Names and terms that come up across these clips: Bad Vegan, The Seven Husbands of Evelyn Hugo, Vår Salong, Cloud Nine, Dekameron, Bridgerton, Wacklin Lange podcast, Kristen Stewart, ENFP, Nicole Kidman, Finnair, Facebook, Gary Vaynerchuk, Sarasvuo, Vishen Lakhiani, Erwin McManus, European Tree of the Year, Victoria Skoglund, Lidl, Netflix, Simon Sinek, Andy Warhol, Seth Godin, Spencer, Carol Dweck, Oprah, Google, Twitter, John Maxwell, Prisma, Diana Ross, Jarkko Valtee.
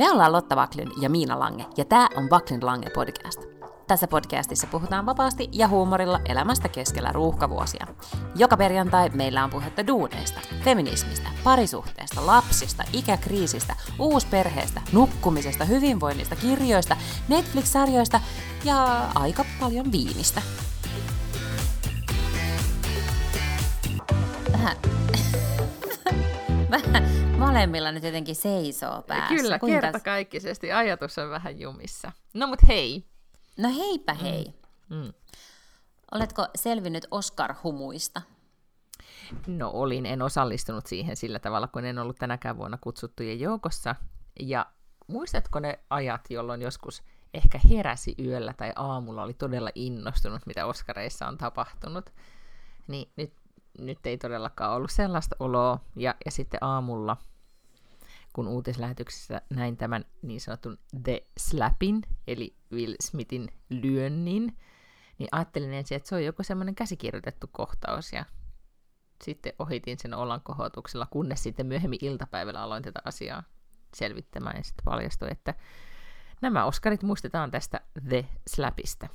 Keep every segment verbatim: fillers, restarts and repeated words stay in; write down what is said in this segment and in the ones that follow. Me ollaan Lotta Wacklin ja Miina Lange, ja tää on Wacklin Lange podcast. Tässä podcastissa puhutaan vapaasti ja huumorilla elämästä keskellä ruuhkavuosia. Joka perjantai meillä on puhetta duuneista, feminismistä, parisuhteesta, lapsista, ikäkriisistä, uusperheestä, nukkumisesta, hyvinvoinnista, kirjoista, Netflix-sarjoista ja aika paljon viinistä. Vähän, vähän molemmilla nyt jotenkin seisoo päässä. Kyllä, kuinka... kertakaikkisesti. Ajatus on vähän jumissa. No mut hei. No heipä hei. Mm. Mm. Oletko selvinnyt Oscar-humuista? No olin, en osallistunut siihen sillä tavalla, kun en ollut tänäkään vuonna kutsuttujen joukossa. Ja muistatko ne ajat, jolloin joskus ehkä heräsi yöllä tai aamulla, oli todella innostunut, mitä Oscareissa on tapahtunut? Niin nyt, nyt ei todellakaan ollut sellaista oloa. Ja, ja sitten aamulla, kun uutislähetyksessä näin tämän niin sanotun The Slapin, eli Will Smithin lyönnin, niin ajattelin ensin, että se on joku semmoinen käsikirjoitettu kohtaus, ja sitten ohitin sen olan kohotuksella, kunnes sitten myöhemmin iltapäivällä aloin tätä asiaa selvittämään, ja sitten paljastui, että nämä Oscarit muistetaan tästä The Slapista.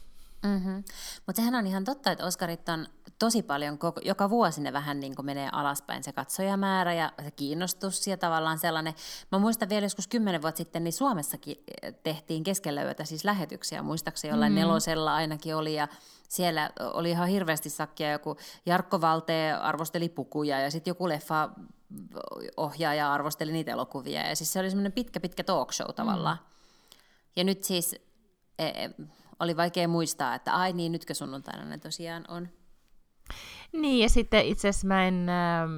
Mm-hmm. Mutta sehän on ihan totta, että Oscarit on tosi paljon, koko, joka vuosi ne vähän niin kuin menee alaspäin se katsojamäärä ja se kiinnostus ja tavallaan sellainen. Mä muistan vielä joskus kymmenen vuotta sitten, niin Suomessakin tehtiin keskellä yötä siis lähetyksiä, muistaakseni jollain mm. nelosella ainakin oli ja siellä oli ihan hirveästi sakkia, joku Jarkko Valtee arvosteli pukuja ja sitten joku leffa ohjaaja arvosteli niitä elokuvia ja siis se oli semmoinen pitkä pitkä talk show tavallaan. Mm. Ja nyt siis... E- Oli vaikea muistaa, että ai niin, nytkö sunnuntaina ne tosiaan on. Niin, ja sitten itse asiassa mä en äh,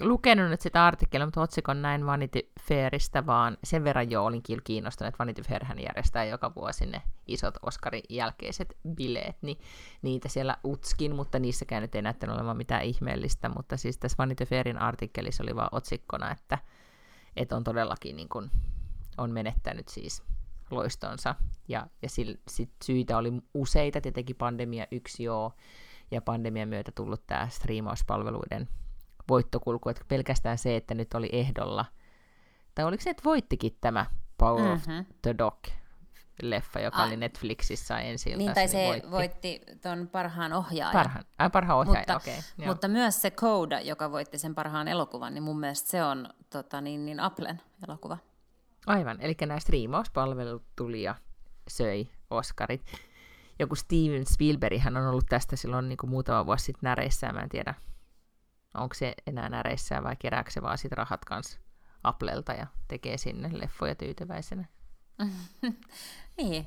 lukenut nyt sitä artikkelia, mutta otsikon näin Vanity Fairista, vaan sen verran jo olin kiinnostunut, että Vanity Fairhän järjestää joka vuosi ne isot Oscarin jälkeiset bileet, niin niitä siellä utskin, mutta niissäkään nyt ei näyttänyt olemaan mitään ihmeellistä, mutta siis tässä Vanity Fairin artikkelissa oli vaan otsikkona, että, että on todellakin niin kuin, on menettänyt siis loistonsa, ja, ja sillä, sit syitä oli useita, tietenkin pandemia yksi joo, ja pandemian myötä tullut tämä striimauspalveluiden voittokulku, että pelkästään se, että nyt oli ehdolla, tai oliko se, että voittikin tämä Power mm-hmm. of the Dog-leffa, joka ah. oli Netflixissä ensi niin, tai se voitti, voitti ton parhaan ohjaajan. Parhaan, äh, parhaan ohjaajan, mutta, okei. Okay, mutta myös se Coda, joka voitti sen parhaan elokuvan, niin mun mielestä se on tota, niin, niin Applen elokuva. Aivan, eli nämä striimauspalvelut tuli ja söi Oscarit. Joku Steven Spielberghän on ollut tästä silloin niin kuin muutama vuosi sitten näreissään, mä en tiedä, onko se enää näreissään vai kerääkö se vaan sit rahat kanssa Applelta ja tekee sinne leffoja tyytyväisenä. Niin.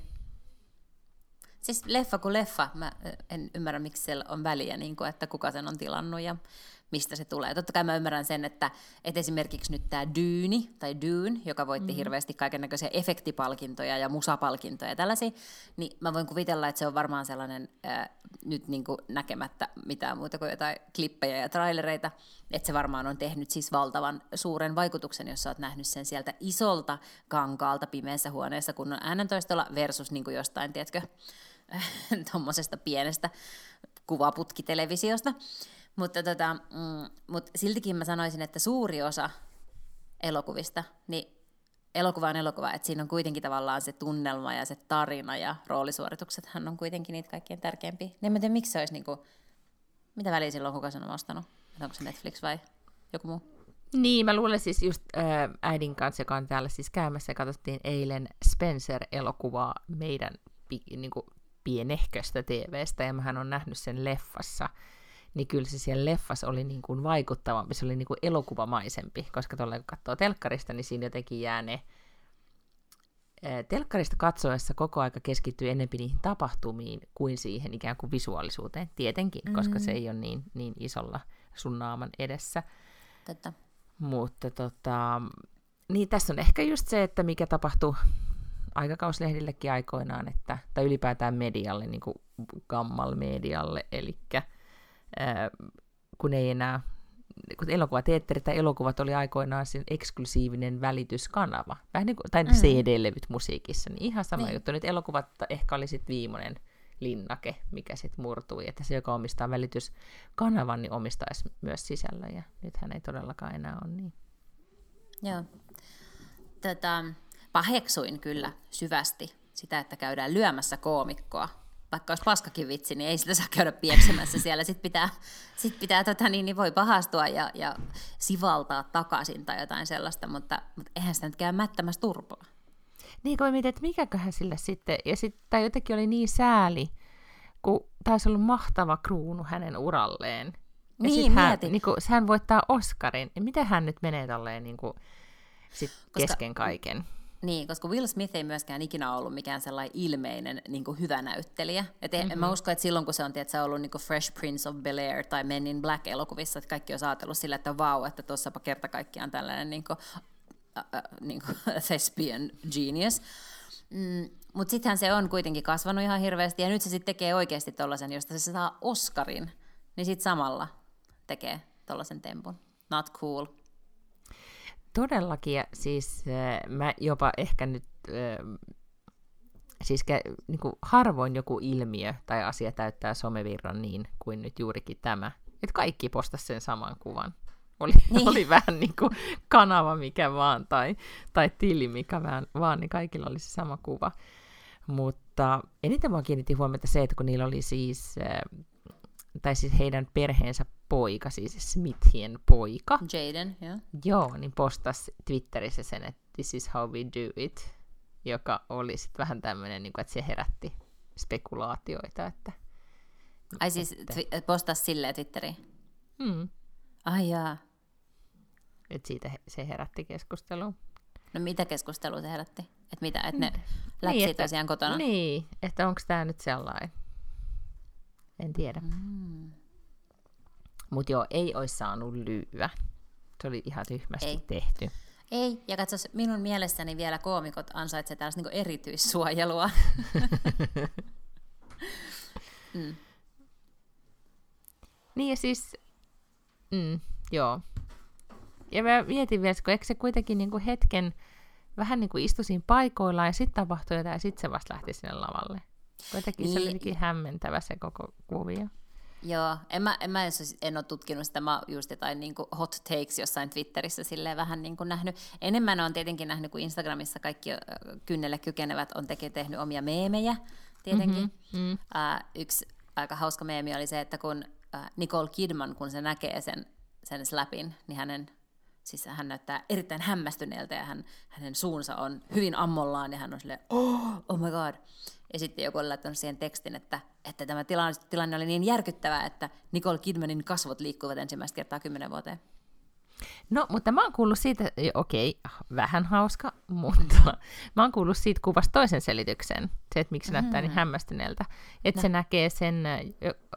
Siis leffa kuin leffa, mä en ymmärrä miksi siellä on väliä, niin kuin, että kuka sen on tilannut ja mistä se tulee. Totta kai mä ymmärrän sen, että, että esimerkiksi nyt tämä Dyyni, tai Dune, joka voitti mm-hmm. hirveästi kaikennäköisiä efektipalkintoja ja musapalkintoja ja tällaisia, niin mä voin kuvitella, että se on varmaan sellainen ää, nyt niin kuin näkemättä mitään muuta kuin jotain klippejä ja trailereita, että se varmaan on tehnyt siis valtavan suuren vaikutuksen, jos sä oot nähnyt sen sieltä isolta kankaalta pimeässä huoneessa, kun on äänentoistolla versus niin kuin jostain, tiedätkö, tuommoisesta pienestä kuvaputkitelevisiosta. Mutta, tota, mm, mutta siltikin mä sanoisin, että suuri osa elokuvista, niin elokuva on elokuva, että siinä on kuitenkin tavallaan se tunnelma ja se tarina ja roolisuorituksethan on kuitenkin niitä kaikkein tärkeimpiä. En mä tiedä, miksi se olisi, niin kuin, mitä väliä silloin kuka sen on ostanut? Onko se Netflix vai joku muu? Niin, mä luulen siis just ää, äidin kanssa, joka on täällä siis käymässä, ja katsottiin eilen Spencer-elokuvaa meidän niin kuin pienehköstä T V:stä, ja mähän on nähnyt sen leffassa. Niin kyllä se siellä leffassa oli niin kuin vaikuttavampi, se oli niin kuin elokuvamaisempi, koska tuolla kun katsoo telkkarista, niin siinä jotenkin jää ne... Telkkarista katsoessa koko aika keskittyy enemmän niihin tapahtumiin kuin siihen ikään kuin visuaalisuuteen, tietenkin, mm-hmm. koska se ei ole niin, niin isolla sun naaman edessä. Tätä. Mutta tota... Niin tässä on ehkä just se, että mikä tapahtui aikakauslehdillekin aikoinaan, että, tai ylipäätään medialle, niin kuin gammal medialle, elikkä... Äh, kun ei enää, kun elokuvateatteri tai elokuvat oli aikoinaan sen eksklusiivinen välityskanava, vähän niin kuin, tai mm. C D-levyt musiikissa, niin ihan sama niin. juttu. Nyt elokuvat ehkä oli sitten viimeinen linnake, mikä sitten murtui, että se, joka omistaa välityskanavan, niin omistaisi myös sisällön, ja nythän ei todellakaan enää ole niin. Joo. Tota, paheksuin kyllä syvästi sitä, että käydään lyömässä koomikkoa. Vaikka olisi paskakin vitsi, niin ei sitä saa käydä pieksemässä siellä. Sitten pitää, sit pitää tota, niin, niin voi pahastua ja, ja sivaltaa takaisin tai jotain sellaista, mutta, mutta eihän sitä nyt käy mättämässä turpoa. Niin kuin mietin, että mikäköhän sille sitten, ja sitten jotenkin oli niin sääli, kun taisi ollut mahtava kruunu hänen uralleen. Ja niin, sit hän, niin kuin, hän voittaa Oscarin, ja miten hän nyt menee tolleen niin kuin, sit kesken kaiken? Niin, koska Will Smith ei myöskään ikinä ollut mikään sellainen ilmeinen niin kuin hyvä näyttelijä. Et en, mm-hmm. Mä uskon, että silloin kun se on tietysti ollut niin kuin Fresh Prince of Bel-Air tai Men in Black-elokuvissa, että kaikki on ajatellut sillä, että vau, että tuossapa kerta kaikkiaan tällainen niin kuin, äh, äh, niin kuin thespian genius. Mm, mutta sittenhän se on kuitenkin kasvanut ihan hirveästi, ja nyt se sitten tekee oikeasti tollaisen, josta se saa Oscarin, niin sitten samalla tekee tollaisen tempun. Not cool. Todellakin, ja siis äh, mä jopa ehkä nyt, äh, siis kä- niinku harvoin joku ilmiö tai asia täyttää somevirran niin kuin nyt juurikin tämä. Että kaikki postasi sen saman kuvan. Oli, niin. oli vähän niin kuin kanava mikä vaan tai, tai tili mikä vaan, niin kaikilla oli se sama kuva. Mutta eniten mä kiinnitin huomiota se, että kun niillä oli siis, äh, tai siis heidän perheensä poika, siis Smithien poika. Jaden, joo. Yeah. Joo, niin postasi Twitterissä sen, että this is how we do it, joka oli sitten vähän tämmöinen, niin että se herätti spekulaatioita. Että, ai että, siis twi- postasi silleen Twitteriin? Mm. Ai jaa. Et siitä he, se herätti keskustelua. No mitä keskustelua se herätti? Että mitä, että ne mm. läpsii niin, tosiaan kotona? Niin, että onko tämä nyt sellainen? En tiedä. Mm. Mutta joo, ei olisi saanut lyödä. Se oli ihan tyhmästi ei. tehty. Ei, ja katsos, minun mielessäni vielä koomikot ansaitsevat tällaista niinku erityissuojelua. mm. Niin ja siis, mm, joo. Ja mä mietin vielä, kun eikö se kuitenkin niinku hetken vähän niinku istu siinä paikoillaan ja sitten tapahtui jotain ja sitten se vasta lähti sinne lavalle. Kuitenkin niin. Se oli jotenkin hämmentävä se koko kuvio. Joo, en mä, en, mä jos en ole tutkinut sitä, mä just jotain niin kuin hot takes jossain Twitterissä silleen vähän niin kuin nähnyt. Enemmän on tietenkin nähnyt, kun Instagramissa kaikki kynnelle kykenevät on teke, tehnyt omia meemejä tietenkin. Mm-hmm. Uh, yksi aika hauska meemi oli se, että kun uh, Nicole Kidman, kun se näkee sen, sen slapin, niin hänen, siis hän näyttää erittäin hämmästyneeltä ja hän, hänen suunsa on hyvin ammollaan ja hän on silleen oh, oh my god. Ja sitten joku oli laittanut siihen tekstin, että, että tämä tilanne, tilanne oli niin järkyttävä, että Nicole Kidmanin kasvot liikkuvat ensimmäistä kertaa kymmenen vuoteen. No, mutta mä oon kuullut siitä, okei, vähän hauska, mutta mä oon kuullut siitä kuvasta toisen selityksen, se, että miksi mm-hmm. näyttää niin hämmästyneeltä. Että no. se näkee sen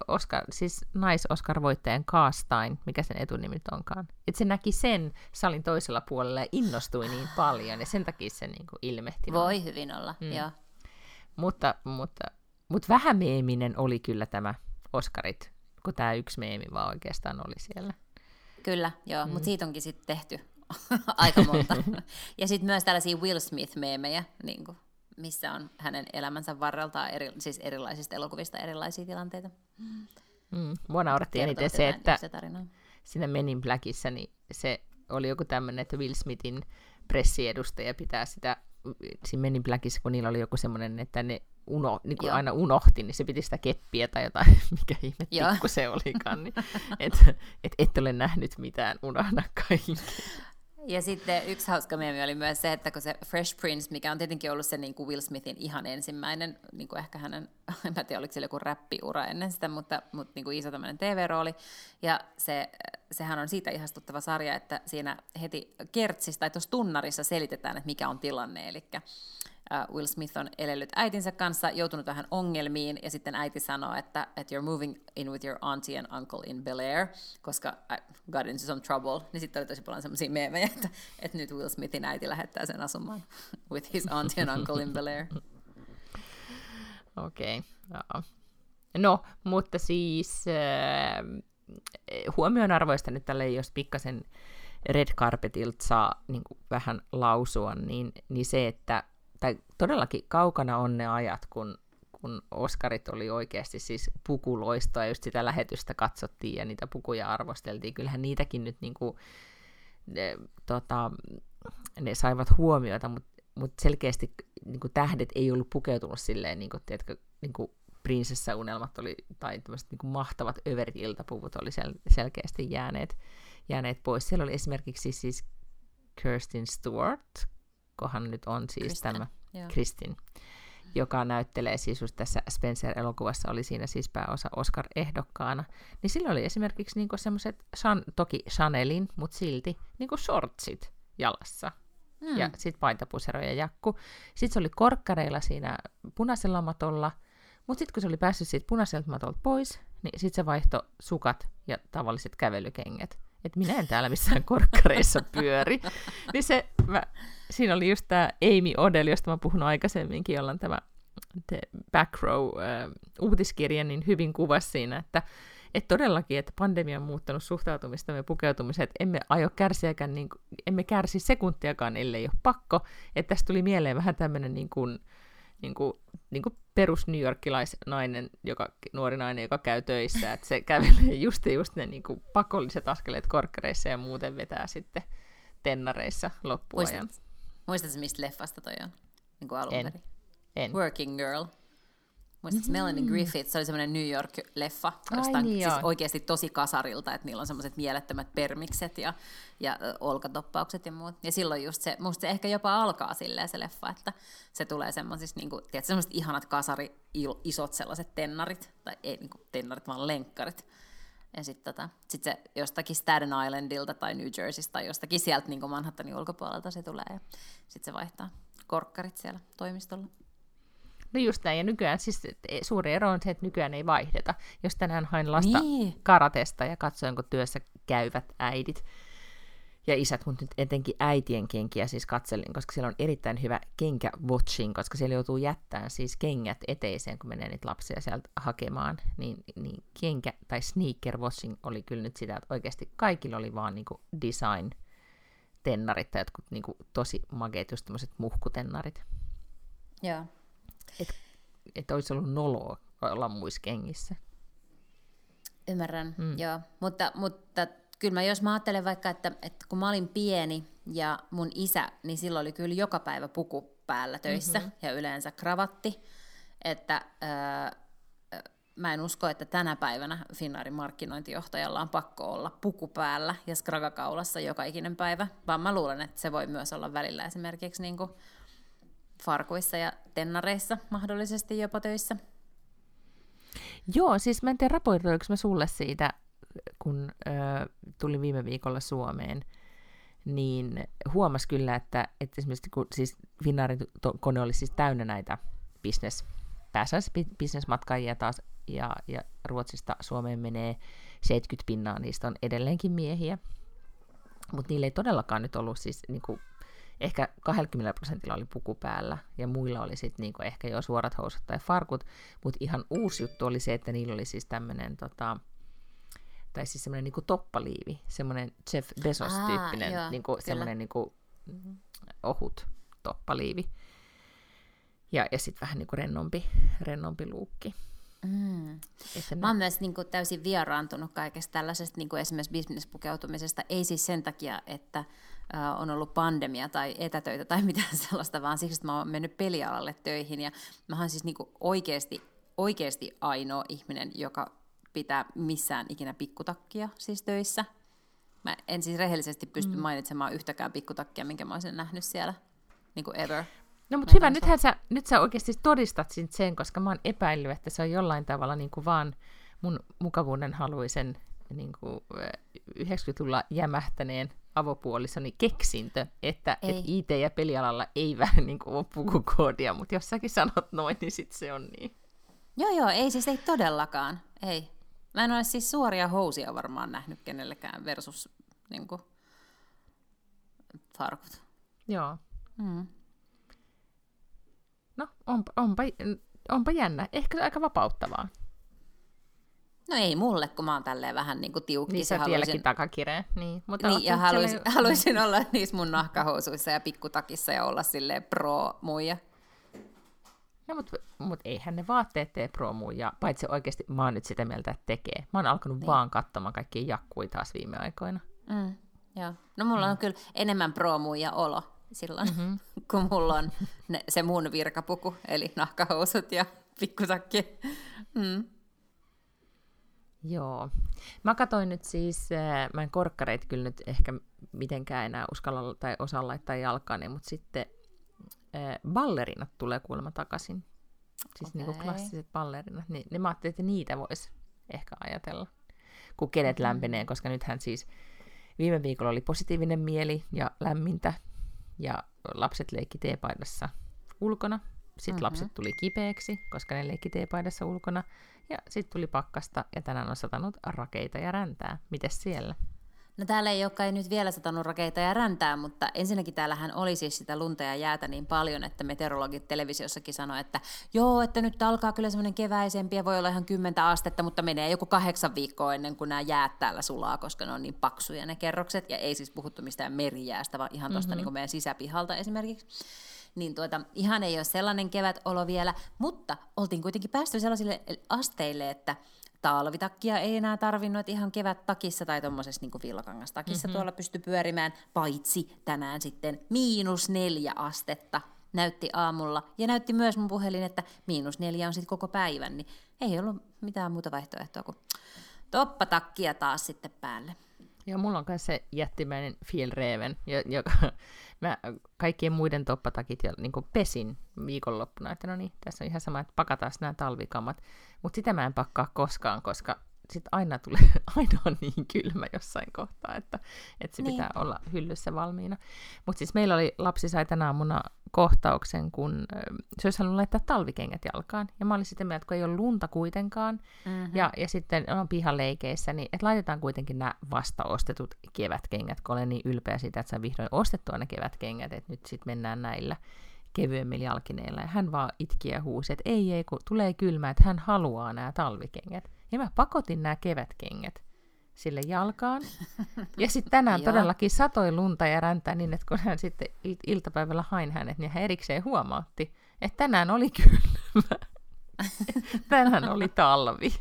Oscar, siis nais-Oscar-voittajan Kaastain, mikä sen etunimi nyt onkaan. Että se näki sen salin toisella puolella ja innostui niin paljon, ja sen takia se niinku ilmehti. Voi hyvin olla, mm. joo. Mutta, mutta, mutta vähän meeminen oli kyllä tämä Oscarit, kun tämä yksi meemi vaan oikeastaan oli siellä. Kyllä, joo, mm. mutta siitä onkin sitten tehty aika monta. Ja sitten myös tällaisia Will Smith-meemejä, niin kuin, missä on hänen elämänsä varrelta eri, siis erilaisista elokuvista erilaisia tilanteita. Mm. Mua nauratti eniten se, että siinä Men in Blackissa niin se oli joku tämmöinen, että Will Smithin pressiedustaja pitää sitä siinä Men in Blackissa, kun niillä oli joku semmoinen, että ne uno, niin kuin aina unohti, niin se piti sitä keppiä tai jotain, mikä ihme tikku se olikaan. Niin, että et, et ole nähnyt mitään, unohda kaikki. Ja sitten yksi hauska meemi oli myös se, että kun se Fresh Prince, mikä on tietenkin ollut se niin kuin Will Smithin ihan ensimmäinen, niin kuin ehkä hänen, en tiedä oliko sillä joku räppiura ennen sitä, mutta, mutta niin kuin iso tämmöinen T V-rooli. Ja se, sehän on siitä ihastuttava sarja, että siinä heti kertsissä tai tuossa tunnarissa selitetään, että mikä on tilanne. Eli Will Smith on elellyt äitinsä kanssa, joutunut vähän ongelmiin, ja sitten äiti sanoo, että you're moving in with your auntie and uncle in Bel Air, koska I got into some trouble, niin sitten oli tosi paljon semmoisia meemejä, että, että nyt Will Smithin äiti lähettää sen asumaan with his auntie and uncle in Bel Air. Okei, okay. no. no, mutta siis äh, huomionarvoista nyt tälleen, jos pikkasen red carpetilta saa niin kuin vähän lausua, niin, niin se, että tai todellakin kaukana on ne ajat, kun, kun Oscarit oli oikeasti siis pukuloistoa, just sitä lähetystä katsottiin ja niitä pukuja arvosteltiin. Kyllähän niitäkin nyt niinku, ne, tota, ne saivat huomiota, mutta mutta selkeästi niin kuin tähdet ei ollut pukeutunut silleen, niin kuin, tiedätkö, niin kuin prinsessaunelmat oli, tai tämmöiset niin kuin mahtavat överit iltapuvut oli sel- selkeästi jääneet, jääneet pois. Siellä oli esimerkiksi siis Kristen Stewart, kohan nyt on siis Kristen. Tämä yeah. Kristin, joka näyttelee siis just tässä Spencer-elokuvassa, oli siinä siis pääosa Oscar-ehdokkaana, niin sillä oli esimerkiksi niinku semmoiset, San, toki Chanelin, mutta silti niinku shortsit jalassa. Mm. Ja sitten paitapusero ja jakku. Sitten se oli korkkareilla siinä punaisella matolla, mutta sitten kun se oli päässyt siitä punaiselta matolta pois, niin sitten se vaihtoi sukat ja tavalliset kävelykengät. Että minä en täällä missään korkkareissa pyöri. Niin se, mä, siinä oli just tämä Amy Odell, josta mä puhun aikaisemminkin, jolla on tämä The Back Row äh, uutiskirja, niin hyvin kuvasi siinä, että et todellakin, että pandemia on muuttanut suhtautumista ja pukeutumista, että emme aio kärsiäkään, niin, emme kärsi sekuntiakaan, ellei ole pakko. Että tästä tuli mieleen vähän tämmöinen niin kuin, niin kuin, niin kuin perus New Yorkilaisnainen, joka, nuori nainen, joka käy töissä, että se kävelee just, just ne niin kuin pakolliset askeleet korkkareissa ja muuten vetää sitten tennareissa loppuajan. Muistat, muistatko, mistä leffasta toi on? Niin kuin alun perin. En. Working Girl. Muistatko mm-hmm. Melanie Griffith? Se oli semmoinen New York-leffa, josta on niin siis on. Oikeasti tosi kasarilta, että niillä on semmoiset mielettömät permikset ja, ja olkatoppaukset ja muut. Ja silloin just se, musta se ehkä jopa alkaa silleen se leffa, että se tulee semmoiset niinku, ihanat kasari, isot sellaiset tennarit, tai ei niinku tennarit, vaan lenkkarit. Ja sitten tota, sit se jostakin Staten Islandilta tai New Jerseystä tai jostakin sieltä niinku Manhattanin ulkopuolelta se tulee. Ja sitten se vaihtaa korkkarit siellä toimistolla. No just näin, ja nykyään siis suuri ero on se, että nykyään ei vaihdeta. Jos tänään hain lasta niin. karatesta ja katsoin, kun työssä käyvät äidit ja isät, mutta nyt etenkin äitien kenkiä siis katselin, koska siellä on erittäin hyvä kenkä-watching, koska siellä joutuu jättämään siis kengät eteiseen, kun menee niitä lapsia sieltä hakemaan. Niin, niin kenkä- tai sneaker-watching oli kyllä nyt sitä, että oikeasti kaikilla oli vaan niinku design-tennarit tai jotkut niinku tosi makeet, just tämmöiset muhkutennarit. Joo. Että et olisi ollut noloa olla muissa kengissä. Ymmärrän, mm. joo. Mutta, mutta kyllä mä, jos mä ajattelen vaikka, että, että kun mä olin pieni ja mun isä, niin silloin oli kyllä joka päivä puku päällä töissä mm-hmm. ja yleensä kravatti. Että öö, mä en usko, että tänä päivänä Finnairin markkinointijohtajalla on pakko olla puku päällä ja skragakaulassa joka ikinen päivä, vaan mä luulen, että se voi myös olla välillä esimerkiksi niin kuin farkuissa ja tennareissa mahdollisesti jopa töissä. Joo, siis mä en tiedä raportoinko mä sulle siitä, kun ö, tulin viime viikolla Suomeen, niin huomas kyllä, että, että esimerkiksi kun siis Finnairin kone oli siis täynnä näitä business, pääsäis businessmatkaajia taas, ja, ja Ruotsista Suomeen menee seitsemänkymmentä pinnaa, niistä on edelleenkin miehiä, mutta niillä ei todellakaan nyt ollut siis niinku ehkä kaksikymmentä prosentilla oli puku päällä, ja muilla oli sitten niinku ehkä jo suorat housut tai farkut, mutta ihan uusi juttu oli se, että niillä oli siis tämmöinen, tota, tai siis semmoinen niinku toppaliivi, semmoinen Jeff Bezos-tyyppinen, Aa, joo, niinku, semmoinen niinku ohut toppaliivi, ja, ja sitten vähän niinku rennompi, rennompi luukki. Mm. Mä oon myös niin kuin täysin vieraantunut kaikesta tällaisesta niin kuin esimerkiksi bisnespukeutumisesta, ei siis sen takia, että ä, on ollut pandemia tai etätöitä tai mitään sellaista, vaan siksi, että mä oon mennyt pelialalle töihin ja mä oon siis niin kuin oikeasti, oikeasti ainoa ihminen, joka pitää missään ikinä pikkutakkia siis töissä. Mä en siis rehellisesti pysty mm. mainitsemaan yhtäkään pikkutakkia, minkä mä olisin nähnyt siellä niin kuin ever. No mutta hyvä, nythän sä, nyt sä oikeasti todistat sen, koska mä oon epäillyt, että se on jollain tavalla niin kuin vaan mun mukavuuden haluisen niin kuin yhdeksänkymmentäluvulla jämähtäneen avopuolisoni keksintö, että et I T- ja pelialalla ei vähän niin kuin ole pukukoodia, mutta jos säkin sanot noin, niin sit se on niin. Joo joo, ei siis ei todellakaan, ei. Mä en ole siis suoria housia varmaan nähnyt kenellekään versus niin kuin farkut. Joo. Mm. No, onpa, onpa, onpa jännä. Ehkä se aika vapauttavaa. No ei mulle, kun mä oon tälleen vähän niin kuin tiukki. Niin sä haluaisin vieläkin takakireen. Niin, mutta niin ja haluaisin, sellainen haluaisin olla niissä mun nahkahousuissa ja pikkutakissa ja olla silleen pro-muija. No, mutta mut eihän ne vaatteet tee pro-muija, paitsi oikeasti mä oon nyt sitä mieltä, että tekee. Mä oon alkanut niin. vaan katsomaan kaikkia jakkuja taas viime aikoina. Mm, joo. No mulla mm. on kyllä enemmän pro-muija olo. silloin, mm-hmm. kun mulla on ne, se mun virkapuku, eli nahkahousut ja pikkutakki. Mm. Joo. Mä katsoin nyt siis, mä en korkkareita kyllä nyt ehkä mitenkään enää uskalla tai osaa laittaa jalkaani, mutta sitten ballerinat tulee kuulemma takaisin. Siis okay. Niin klassiset ballerinat. Niin, niin mä ajattelin, että niitä voisi ehkä ajatella, kun kenet mm-hmm. lämpenee, koska nythän siis viime viikolla oli positiivinen mieli ja lämmintä ja lapset leikki teepaidassa ulkona. Sitten mm-hmm. lapset tuli kipeäksi, koska ne leikki teepaidassa ulkona. Ja sitten tuli pakkasta ja tänään on satanut rakeita ja räntää. Mites siellä? No täällä ei ole kai nyt vielä satanut rakeita ja räntää, mutta ensinnäkin täällähän oli siis sitä lunta ja jäätä niin paljon, että meteorologit televisiossakin sanoi, että joo, että nyt alkaa kyllä semmoinen keväisempi ja voi olla ihan kymmentä astetta, mutta menee joku kahdeksan viikkoa ennen kuin nämä jäät täällä sulaa, koska ne on niin paksuja ne kerrokset. Ja ei siis puhuttu mistään merijäästä, vaan ihan tuosta mm-hmm. niin kuin meidän sisäpihalta esimerkiksi. Niin tuota, ihan ei ole sellainen kevätolo vielä, mutta oltiin kuitenkin päästy sellaisille asteille, että talvitakkia ei enää tarvinnut, että ihan kevättakissa tai tuommoisessa niin kuin villakangastakissa mm-hmm. tuolla pystyi pyörimään, paitsi tänään sitten miinus neljä astetta näytti aamulla. Ja näytti myös mun puhelin, että miinus neljä on sitten koko päivän, niin ei ollut mitään muuta vaihtoehtoa kuin toppatakkia taas sitten päälle. Ja mulla on myös se jättimäinen Fjällräven, joka mä kaikkien muiden toppatakit jo niin kuin pesin viikonloppuna, että no niin, tässä on ihan sama, että pakataan nämä talvikamat, mutta sitä mä en pakkaa koskaan, koska sitten aina tulee, aina on niin kylmä jossain kohtaa, että, että se niin. pitää olla hyllyssä valmiina. Mutta siis meillä oli, lapsi sai tänä aamuna kohtauksen, kun se olisi halunnut laittaa talvikengät jalkaan. Ja mä olin sitten mieltä, kun ei ole lunta kuitenkaan, mm-hmm. ja, ja sitten on pihaleikeissä, niin että laitetaan kuitenkin nämä vasta ostetut kevätkengät, kun olen niin ylpeä siitä, että sä vihdoin ostettua ne kevätkengät, että nyt sitten mennään näillä kevyemmillä jalkineilla. Ja hän vaan itki ja huusi, että ei, ei, kun tulee kylmä, että hän haluaa nämä talvikengät. Ja mä pakotin nämä kevätkengät sille jalkaan. Ja sitten tänään todellakin satoi lunta ja räntää niin, että kun hän sitten iltapäivällä hain hänet, niin hän erikseen huomautti, että tänään oli kylmä. Tänään oli talvi.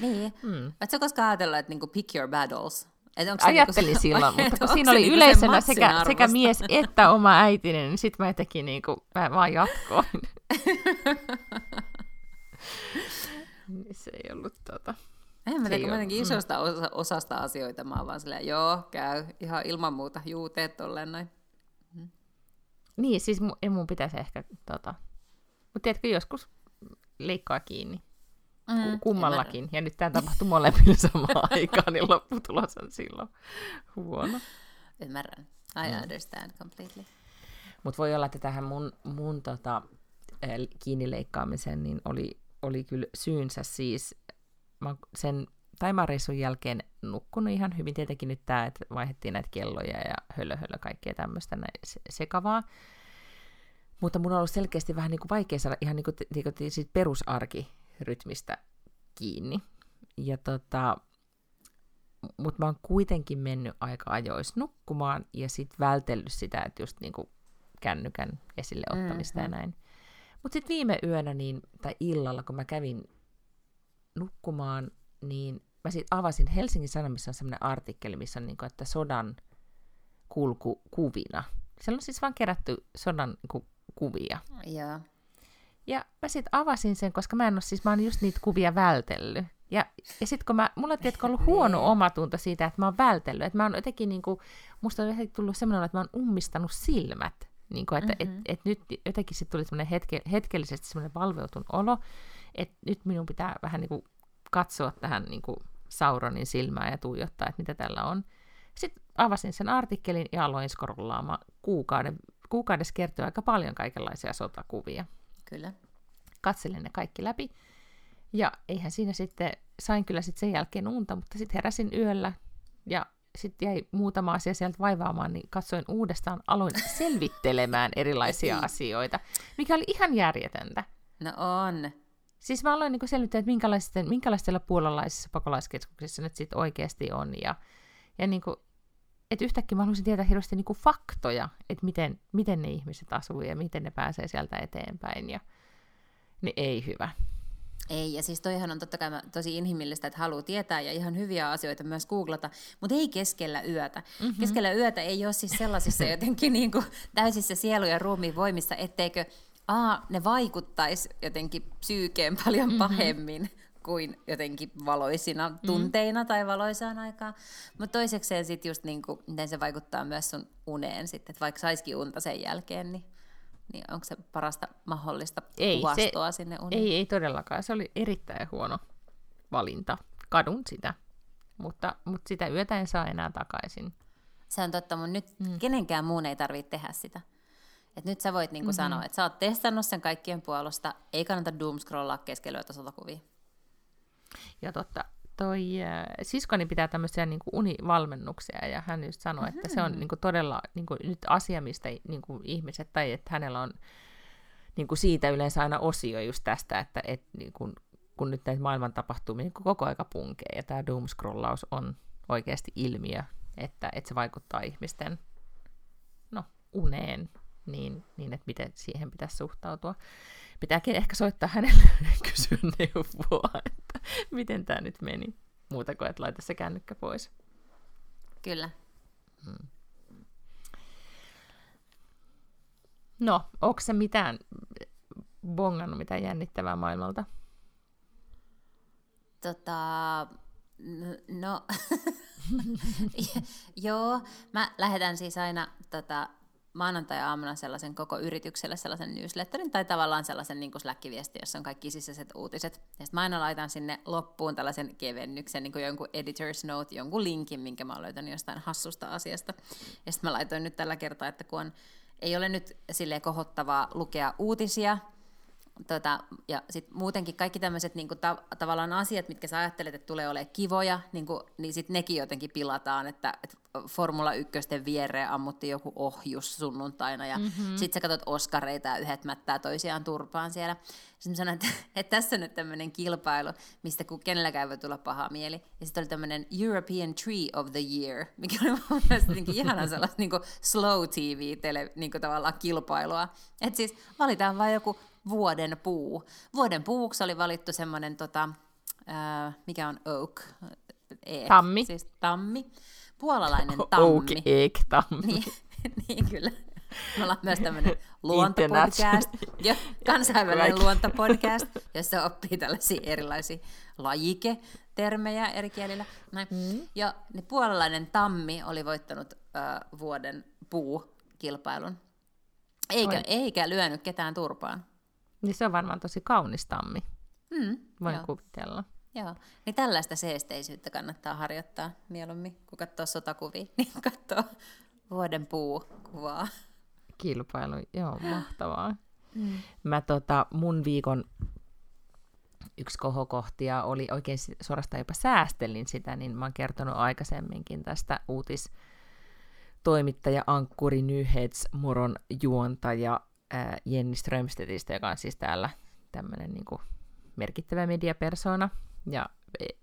Niin. Mm. Oletko koskaan ajatella, että niinku pick your battles? Ajattelin niinku silloin, mutta kun siinä oli yleisönä niinku sekä, sekä mies että oma äitinen, niin sitten mä tekin niinku, mä vaan jatkoin. Se ei ollut tota... En mä tiedä, kuitenkin isosta osa, osasta asioita mä oon vaan silleen, joo, käy, ihan ilman muuta, juu, teet tolleen noin. Mm. Niin, siis mun, mun pitäisi ehkä tota... Mut tiedätkö, joskus leikkaa kiinni. Mm, kummallakin. Mä... Ja nyt tää tapahtui molemmilla samaan aikaan, niin lopputulos on silloin huono. Ymmärrän. I mm. understand completely. Mut voi olla, että tähän mun, mun tota, kiinni leikkaamiseen niin oli... Oli kyllä syynsä siis, mä sen taimareissun jälkeen nukkunut ihan hyvin, tietenkin nyt tämä, että vaihdettiin näitä kelloja ja höllö höllö kaikkea tämmöistä sekavaa, mutta mun on ollut selkeästi vähän niin kuin vaikea saada ihan niin kuin, niin kuin siitä perusarkirytmistä kiinni, ja tota, mutta mä oon kuitenkin mennyt aika ajoissa nukkumaan ja sitten vältellyt sitä, että just niin kuin kännykän esille ottamista mm-hmm. ja näin. Mutta sitten viime yönä niin, tai illalla, kun mä kävin nukkumaan, niin mä sit avasin Helsingin Sanomissa on sellainen artikkeli, missä on niin kuin, että sodan kulkukuvina. Siellä on siis vaan kerätty sodan ku- kuvia. Yeah. Ja mä sit avasin sen, koska mä en ole siis, mä oon just niitä kuvia vältellyt. Ja, ja sitten kun mä, mulla on tietysti ollut huono omatunto siitä, että mä oon vältellyt. Että mä oon jotenkin niin kuin, musta on jotenkin tullut sellainen, että mä oon ummistanut silmät. Niin kuin, että mm-hmm. et, et nyt jotenkin sit tuli semmoinen hetke, hetkellisesti semmoinen valveutun olo, että nyt minun pitää vähän niin kuin katsoa tähän niin kuin Sauronin silmään ja tuijottaa, että mitä tällä on. Sitten avasin sen artikkelin ja aloin skrollaamaan. Kuukauden, kuukaudessa kertoo aika paljon kaikenlaisia sotakuvia. Kyllä. Katselin ne kaikki läpi. Ja eihän siinä sitten, sain kyllä sitten sen jälkeen unta, mutta sitten heräsin yöllä ja sitten jäi muutama asia sieltä vaivaamaan, niin katsoin uudestaan, aloin selvittelemään erilaisia asioita, mikä oli ihan järjetöntä. No on. Siis mä aloin niin selvittää, että minkälaisten, minkälaisilla puolalaisissa pakolaiskeskuksissa nyt sitten oikeasti on. Ja, ja niin kuin, että yhtäkkiä mä halusin tietää hirveästi niin kuin faktoja, että miten, miten ne ihmiset asuu ja miten ne pääsee sieltä eteenpäin. Ja, niin ei hyvä. Ei, ja siis toihan on totta kai tosi inhimillistä, että haluaa tietää ja ihan hyviä asioita myös googlata, mutta ei keskellä yötä. Mm-hmm. Keskellä yötä ei ole siis sellaisissa jotenkin niin kuin täysissä sielu- ja ruumiin voimissa, etteikö a, ne vaikuttaisi jotenkin psyykeen paljon pahemmin mm-hmm. kuin jotenkin valoisina tunteina mm-hmm. tai valoisaan aikaan. Mutta toisekseen sitten just niin kuin, miten se vaikuttaa myös sun uneen sitten, että vaikka saisikin unta sen jälkeen, niin... Niin onko se parasta mahdollista ei, kuvastoa se, sinne uniin? Ei, ei todellakaan. Se oli erittäin huono valinta. Kadun sitä. Mutta, mutta sitä yötä en saa enää takaisin. Se on totta, mutta nyt mm. kenenkään muun ei tarvitse tehdä sitä. Et nyt sä voit niinku mm-hmm. sanoa, että sä oot testannut sen kaikkien puolosta. Ei kannata doomscrollaa keskellä yötä sotakuvia. Ja totta. Toi, äh, siskoni pitää tämmöisiä niinku univalmennuksia, ja hän just sanoi, mm-hmm. että se on niinku todella niinku, nyt asia, mistä niinku, ihmiset, tai että hänellä on niinku, siitä yleensä aina osio just tästä, että et, niinku, kun nyt näitä maailman tapahtumia niinku, koko aika punkee, ja tämä doomscrollaus on oikeasti ilmiö, että et se vaikuttaa ihmisten no, uneen, niin, niin että miten siihen pitäisi suhtautua. Pitääkin ehkä soittaa hänelle ja kysyä neuvoa, että miten tämä nyt meni. Muuta kuin, että laita se kännykkä pois. Kyllä. Hmm. No, onko se mitään bongannut mitään jännittävää maailmalta? Tota, no, joo, mä lähetän siis aina... Tota... maanantai-aamuna sellaisen koko yritykselle sellaisen newsletterin tai tavallaan sellaisen niin kuin Slack-viesti, jossa on kaikki sisäiset uutiset. Ja sitten mä aina laitan sinne loppuun tällaisen kevennyksen, niin kuin jonkun editor's note, jonkun linkin, minkä mä oon löytänyt jostain hassusta asiasta. Ja sitten mä laitoin nyt tällä kertaa, että kun on, ei ole nyt silleen kohottavaa lukea uutisia, Tota, ja sitten muutenkin kaikki tämmöiset niinku, ta- tavallaan asiat, mitkä sä ajattelet, että tulee olemaan kivoja, niinku, niin sitten nekin jotenkin pilataan, että et Formula ykkösten viereen ammuttiin joku ohjus sunnuntaina, ja mm-hmm. sitten sä katsot Oskareita ja yhdet mättää toisiaan turpaan siellä. Sitten mä sanoin, että, että tässä on nyt tämmöinen kilpailu, mistä kun kenelläkään voi tulla paha mieli. Ja sitten oli tämmöinen European Tree of the Year, mikä oli mun mielestä ihana sellaista niinku slow T V-tele, niinku tavallaan kilpailua. Että siis valitaan vaan joku vuoden puu. Vuoden puuksi oli valittu semmoinen, tota, äh, mikä on oak? Eek, tammi. Siis tammi. Puolalainen tammi. Oak, eek, tammi. Niin, niin kyllä. Me ollaan myös tämmöinen luontopodcast, jo, kansainvälinen luontopodcast, jossa oppii tällaisia erilaisia lajiketermejä eri kielillä. Näin. Mm. Ja niin puolalainen tammi oli voittanut äh, vuoden puukilpailun. Eikä, eikä lyönyt ketään turpaan. Niin se on varmaan tosi kaunis tammi, mm, voin joo. kuvitella. Joo, niin tällaista seesteisyyttä kannattaa harjoittaa mieluummin, kun katsoo sotakuvia, niin katsoo vuoden puukuvaa. Kilpailu, joo, mahtavaa. Mm. Mä tota, mun viikon yksi kohokohtia oli, oikein suorastaan jopa säästelin sitä, niin mä oon kertonut aikaisemminkin tästä uutis toimittaja Ankkuri Nyhets, Moron juontaja ää, Jenni Strömstedistä, joka on siis täällä tämmöinen niin kuin merkittävä mediapersona ja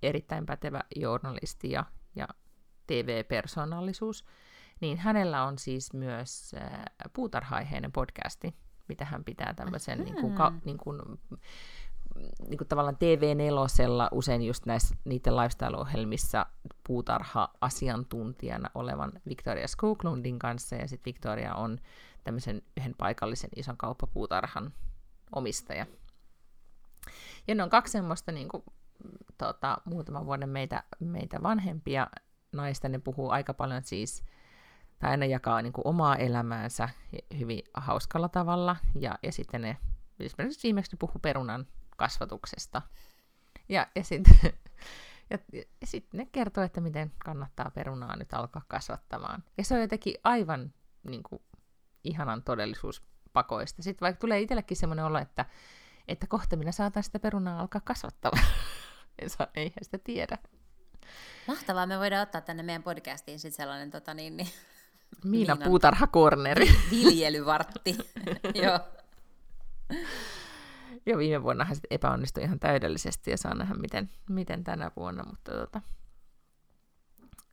erittäin pätevä journalisti ja, ja T V-persoonallisuus, niin hänellä on siis myös ää, puutarha-aiheinen podcasti, mitä hän pitää tämmöisen mm-hmm. niin kuin, ka, niin kuin, niin kuin tavallaan T V nelosella usein just näissä niiden lifestyle-ohjelmissa puutarha-asiantuntijana olevan Victoria Skoglundin kanssa, ja sitten Victoria on tämmöisen yhden paikallisen ison kauppapuutarhan omistaja. Ja ne on kaksi semmoista niin kuin, tota, muutaman vuoden meitä, meitä vanhempia naista, ne puhuu aika paljon siis, tai aina jakaa niin kuin omaa elämäänsä hyvin hauskalla tavalla, ja, ja sitten ne esimerkiksi viimeksi ne puhuu perunan kasvatuksesta. Ja, ja sitten ja, ja sit ne kertoo, että miten kannattaa perunaa nyt alkaa kasvattamaan. Ja se on jotenkin aivan niin kuin, ihanan todellisuuspakoista. Sitten vaikka tulee itsellekin semmoinen olo, että, että kohta minä saatan sitä perunaa alkaa kasvattamaan. Eihän sitä tiedä. Mahtavaa, me voidaan ottaa tänne meidän podcastiin sitten sellainen tota niin, niin, Miina puutarhakorneri. Viljelyvartti. Joo. Ja viime vuonna hän sitten epäonnistui ihan täydellisesti, ja saa nähdä, miten, miten tänä vuonna. Mutta tota.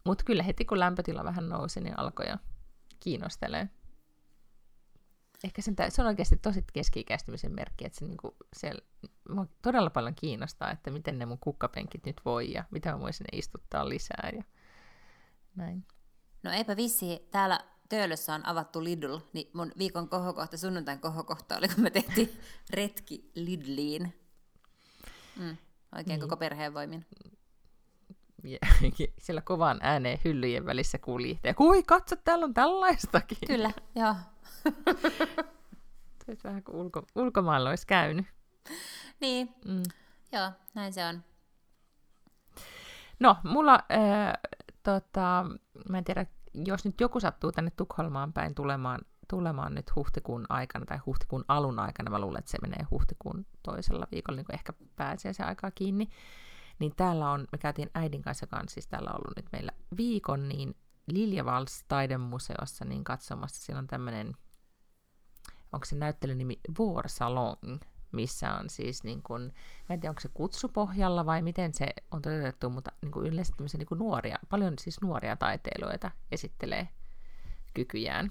Mut kyllä heti, kun lämpötila vähän nousi, niin alkoi jo kiinnostelee. ehkä sen tä- se on oikeasti tosi keski-ikäistymisen merkki, että se, niin kuin, se mua todella paljon kiinnostaa, että miten ne mun kukkapenkit nyt voi ja mitä mä voisin ne istuttaa lisää ja näin. No eipä vissi, täällä Töölössä on avattu Lidl, niin mun viikon kohokohta, sunnuntain kohokohta oli, kun me tehtiin retki Lidliin. Mm, oikein niin. Koko perheen voimin. Ja, siellä kovaan ääneen hyllyjen välissä kuulihtee. Kui, katso, täällä on tällaistakin. Kyllä, joo. Tuo vähän kuin ulko, ulkomailla olisi käynyt. Niin, mm. joo, näin se on. No, mulla, äh, tota, mä en tiedä, jos nyt joku sattuu tänne Tukholmaan päin tulemaan, tulemaan nyt huhtikuun aikana tai huhtikuun alun aikana, mä luulen, että se menee huhtikuun toisella viikolla, niin kun ehkä pääsee se aikaa kiinni, niin täällä on, me käytiin äidin kanssa kanssa, siis täällä on ollut nyt meillä viikon, niin Liljevalchs taidemuseossa niin katsomassa, siellä on tämmöinen, onko se näyttelynimi Vår Salong, missä on siis, niin kun, mä en tiedä, onko se kutsupohjalla vai miten se on toteutettu, mutta niin kun yleensä tämmöisiä niin kun nuoria, paljon siis nuoria taiteilijoita esittelee kykyjään.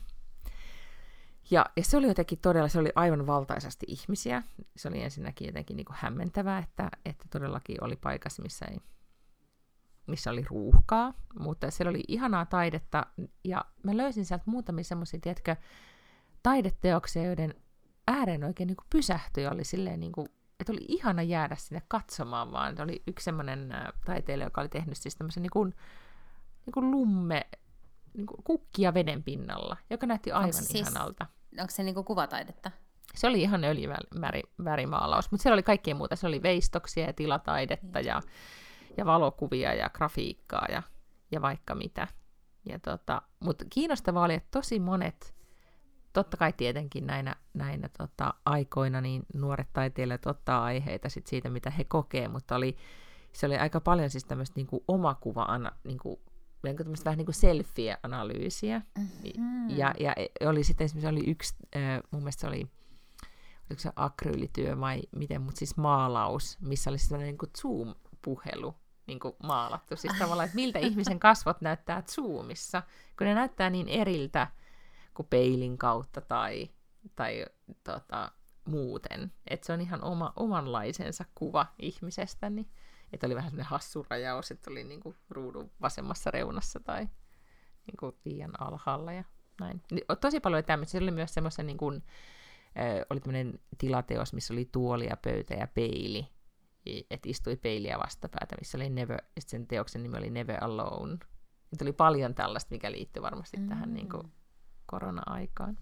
Ja, ja se oli jotenkin todella, se oli aivan valtaisasti ihmisiä. Se oli ensinnäkin jotenkin niin kuin hämmentävää, että, että todellakin oli paikassa, missä, ei, missä oli ruuhkaa. Mutta siellä oli ihanaa taidetta, ja mä löysin sieltä muutamia semmoisia, tiedätkö, taideteoksia, joiden ääreen oikein niin kuin pysähtyi. Oli silleen, niin kuin, että oli ihana jäädä sinne katsomaan vaan. Se oli yksi semmoinen taiteilija, joka oli tehnyt siis tämmöisen niin kuin, niin kuin lumme, niin kuin kukkia veden pinnalla, joka näytti aivan onko siis, ihanalta. Onko se niin kuin kuvataidetta? Se oli ihan öljyvärimaalaus, mutta siellä oli kaikkea muuta. Se oli veistoksia ja tilataidetta ja, ja valokuvia ja grafiikkaa ja, ja vaikka mitä. Ja tota, mutta kiinnostavaa oli, että tosi monet, totta kai tietenkin näinä, näinä tota, aikoina, niin nuoret taiteilijat ottaa aiheita sit siitä, mitä he kokee, mutta oli, se oli aika paljon siis tämmöistä niin kuin omakuva-ana, niin kuin vähän niin kuin selfie-analyysiä. Mm-hmm. Ja, ja oli sitten esimerkiksi oli yksi, äh, mun mielestä se oli, oliko se akryylityö vai miten, mutta siis maalaus, missä oli sellainen niin kuin Zoom-puhelu niin kuin maalattu. Siis tavallaan, että miltä ihmisen kasvot näyttää Zoomissa, kun ne näyttää niin eriltä kuin peilin kautta tai, tai tota, muuten. Että se on ihan oma, omanlaisensa kuva ihmisestä, niin että oli vähän semmoinen hassu rajaus, että oli niin kuin ruudun vasemmassa reunassa tai niin kuin liian alhaalla ja näin. Tosi paljon oli tämmöistä. Siellä oli myös semmoisen, niin kuin, äh, oli tämmöinen tilateos, missä oli tuoli ja pöytä ja peili. Että istui peiliä vastapäätä, missä oli never, sen teoksen nimi oli Never Alone. Että oli paljon tällaista, mikä liittyy varmasti mm-hmm. tähän niin kuin korona-aikaan.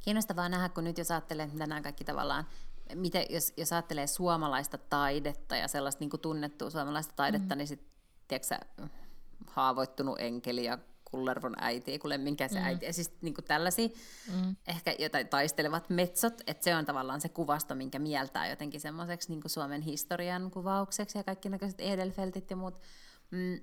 Kiinnostavaa nähdä, kun nyt jos ajattelee, että nämä kaikki tavallaan miten, jos, jos ajattelee suomalaista taidetta ja sellaista niin kuin tunnettua suomalaista taidetta, mm. niin sitten, tiedätkö sä, haavoittunut enkeli ja Kullervon äiti, kun lemminkään se mm. äiti, ja siis niin kuin tällaisia, mm. ehkä jotain taistelevat metsot, että se on tavallaan se kuvasto, minkä mieltää jotenkin semmoiseksi niin kuin Suomen historian kuvaukseksi ja kaikki näköiset Edelfeltit ja muut, mm,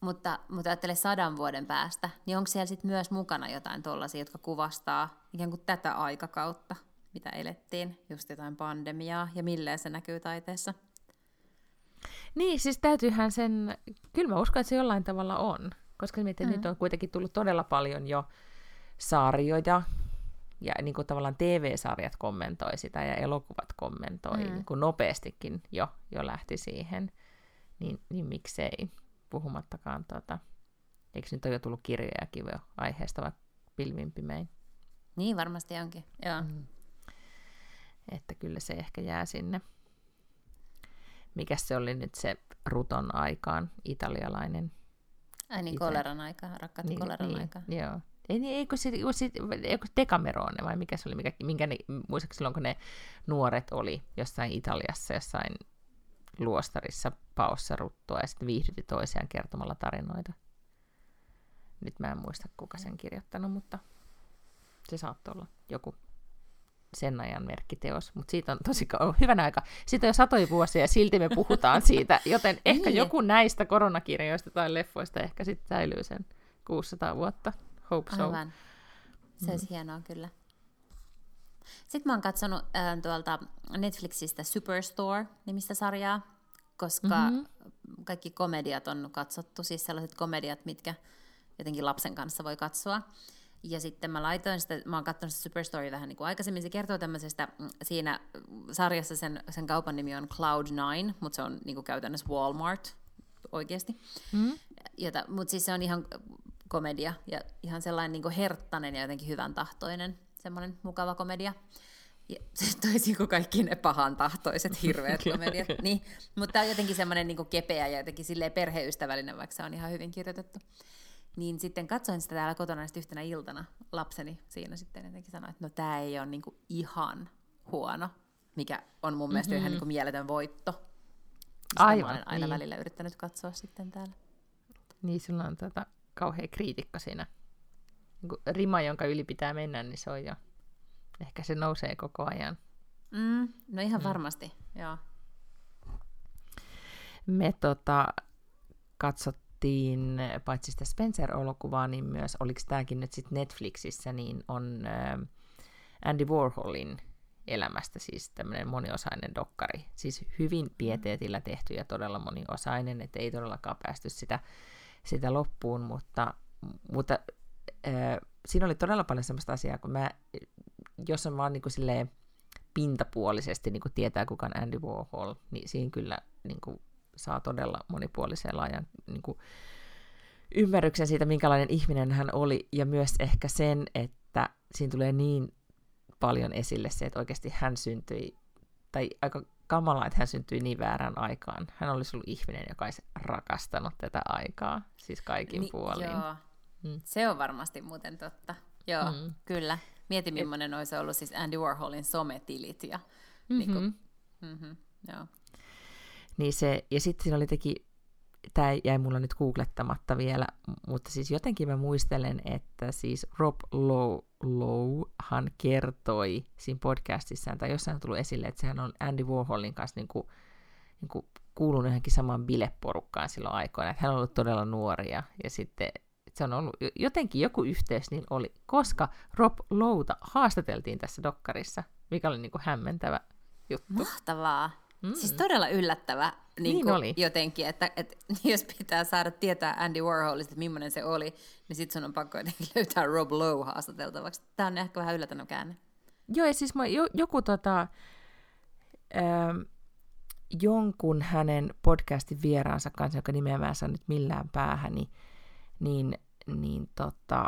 mutta, mutta ajattele sadan vuoden päästä, niin onko siellä sitten myös mukana jotain tuollaisia, jotka kuvastaa ikään kuin tätä aikakautta? Mitä elettiin, just jotain pandemiaa, ja milleen se näkyy taiteessa? Niin, siis täytyyhän sen, kyllä mä uskon, että se jollain tavalla on, koska mietin, mm-hmm. nyt on kuitenkin tullut todella paljon jo sarjoja, ja niin kuin tavallaan T V-sarjat kommentoi sitä, ja elokuvat kommentoi, mm-hmm. niin kuin nopeastikin jo, jo lähti siihen, niin, niin miksei, puhumattakaan tuota, eikö nyt ole jo tullut kirjojakin jo aiheesta, vaikka pilvin pimein? Niin, varmasti onkin, joo. Mm. Että kyllä se ehkä jää sinne. Mikäs se oli nyt se Ruton aikaan, italialainen? Ai niin, Itä... koleran aikaan, rakkaat niin, koleran niin, aikaan. Joo. Ei, niin, eikö se, eikö Dekameron vai mikä se oli, mikä, minkä ne, muistaakseni silloin kun ne nuoret oli jossain Italiassa, jossain luostarissa paossa ruttua ja sitten viihdyti toisiaan kertomalla tarinoita. Nyt mä en muista kuka sen kirjoittanut, mutta se saattoi olla joku sen ajan merkkiteos, mutta siitä on tosi kauan, hyvänä aika. Siitä on jo satoja vuosia ja silti me puhutaan siitä, joten ehkä niin. Joku näistä koronakirjoista tai leffoista ehkä sitten säilyy sen kuusisataa vuotta. Hope so. Aivan. Se olisi mm. hienoa kyllä. Sitten mä oon katsonut äh, tuolta Netflixistä Superstore-nimistä sarjaa, koska mm-hmm. kaikki komediat on katsottu, siis sellaiset komediat, mitkä jotenkin lapsen kanssa voi katsoa. Ja sitten mä laitoin sitä, mä oon katsonut sitä Superstory vähän niin kuin aikaisemmin, se kertoo tämmöisestä, siinä sarjassa sen, sen kaupan nimi on Cloud Nine, mutta se on niin kuin käytännössä Walmart oikeasti. Mm. Mutta siis se on ihan komedia ja ihan sellainen niin kuin herttainen ja jotenkin hyvän tahtoinen, semmoinen mukava komedia. Ja se toisin kuin kaikki ne pahantahtoiset hirveät komediat. Niin, mutta tämä on jotenkin semmoinen niin kuin kepeä ja jotenkin silleen perheystävällinen, vaikka se on ihan hyvin kirjoitettu. Niin sitten katsoin sitä täällä kotona yhtenä iltana lapseni siinä sitten jotenkin sanoi, että no tämä ei ole niinku ihan huono, mikä on mun mielestä mm-hmm. ihan niinku mieletön voitto. Sitä aivan, mä olen aina niin. välillä yrittänyt katsoa sitten täällä. Niin, sulla on tuota kauhea kriitikko siinä. Rima, jonka yli pitää mennä, niin se on jo. Ehkä se nousee koko ajan. Mm, no ihan mm. varmasti, joo. Me tota katsottiin. Paitsi sitä Spencer-olokuvaa, niin myös, oliko tämäkin nyt sitten Netflixissä, niin on Andy Warholin elämästä siis tämmöinen moniosainen dokkari. Siis hyvin pieteetillä tehty ja todella moniosainen, että ei todellakaan päästy sitä, sitä loppuun, mutta, mutta äh, siinä oli todella paljon semmoista asiaa, kun mä, jos on vaan niin kuin silleen pintapuolisesti niin kuin tietää kuka on Andy Warhol, niin siinä kyllä niin kuin saa todella monipuolisen laajan niin kuin ymmärryksen siitä, minkälainen ihminen hän oli, ja myös ehkä sen, että siinä tulee niin paljon esille se, että oikeasti hän syntyi, tai aika kamalaa, että hän syntyi niin väärään aikaan. Hän olisi ollut ihminen, joka olisi rakastanut tätä aikaa, siis kaikin Ni, puolin. Joo, mm. se on varmasti muuten totta. Joo, mm. kyllä. Mieti, millainen Et... olisi ollut siis Andy Warholin sometilit. Ja, mm-hmm. Niin kuin, mm-hmm, joo. Niin se, ja sitten siinä oli teki, tämä jäi mulla nyt googlettamatta vielä, mutta siis jotenkin mä muistelen, että siis Rob Lowe, Lowe hän kertoi siinä podcastissaan, tai jossain on tullut esille, että sehän on Andy Warholin kanssa niinku, niinku kuulunut johonkin samaan bileporukkaan silloin aikoina, että hän on ollut todella nuoria, ja sitten se on ollut, jotenkin joku yhteys niin oli, koska Rob Lowta haastateltiin tässä dokkarissa, mikä oli niinku hämmentävä juttu. Mahtavaa! Mm. Siis todella yllättävä niin niin jotenkin, että, että jos pitää saada tietää Andy Warholista, että millainen se oli, niin sit sun on pakko jotenkin löytää Rob Lowe haastateltavaksi. Tää on ehkä vähän yllättänyt käänne. Joo, ja siis mä joku tota, ähm, jonkun hänen podcastin vieraansa kanssa, joka nimeä mä en saa nyt millään päähän, niin, niin, niin tota,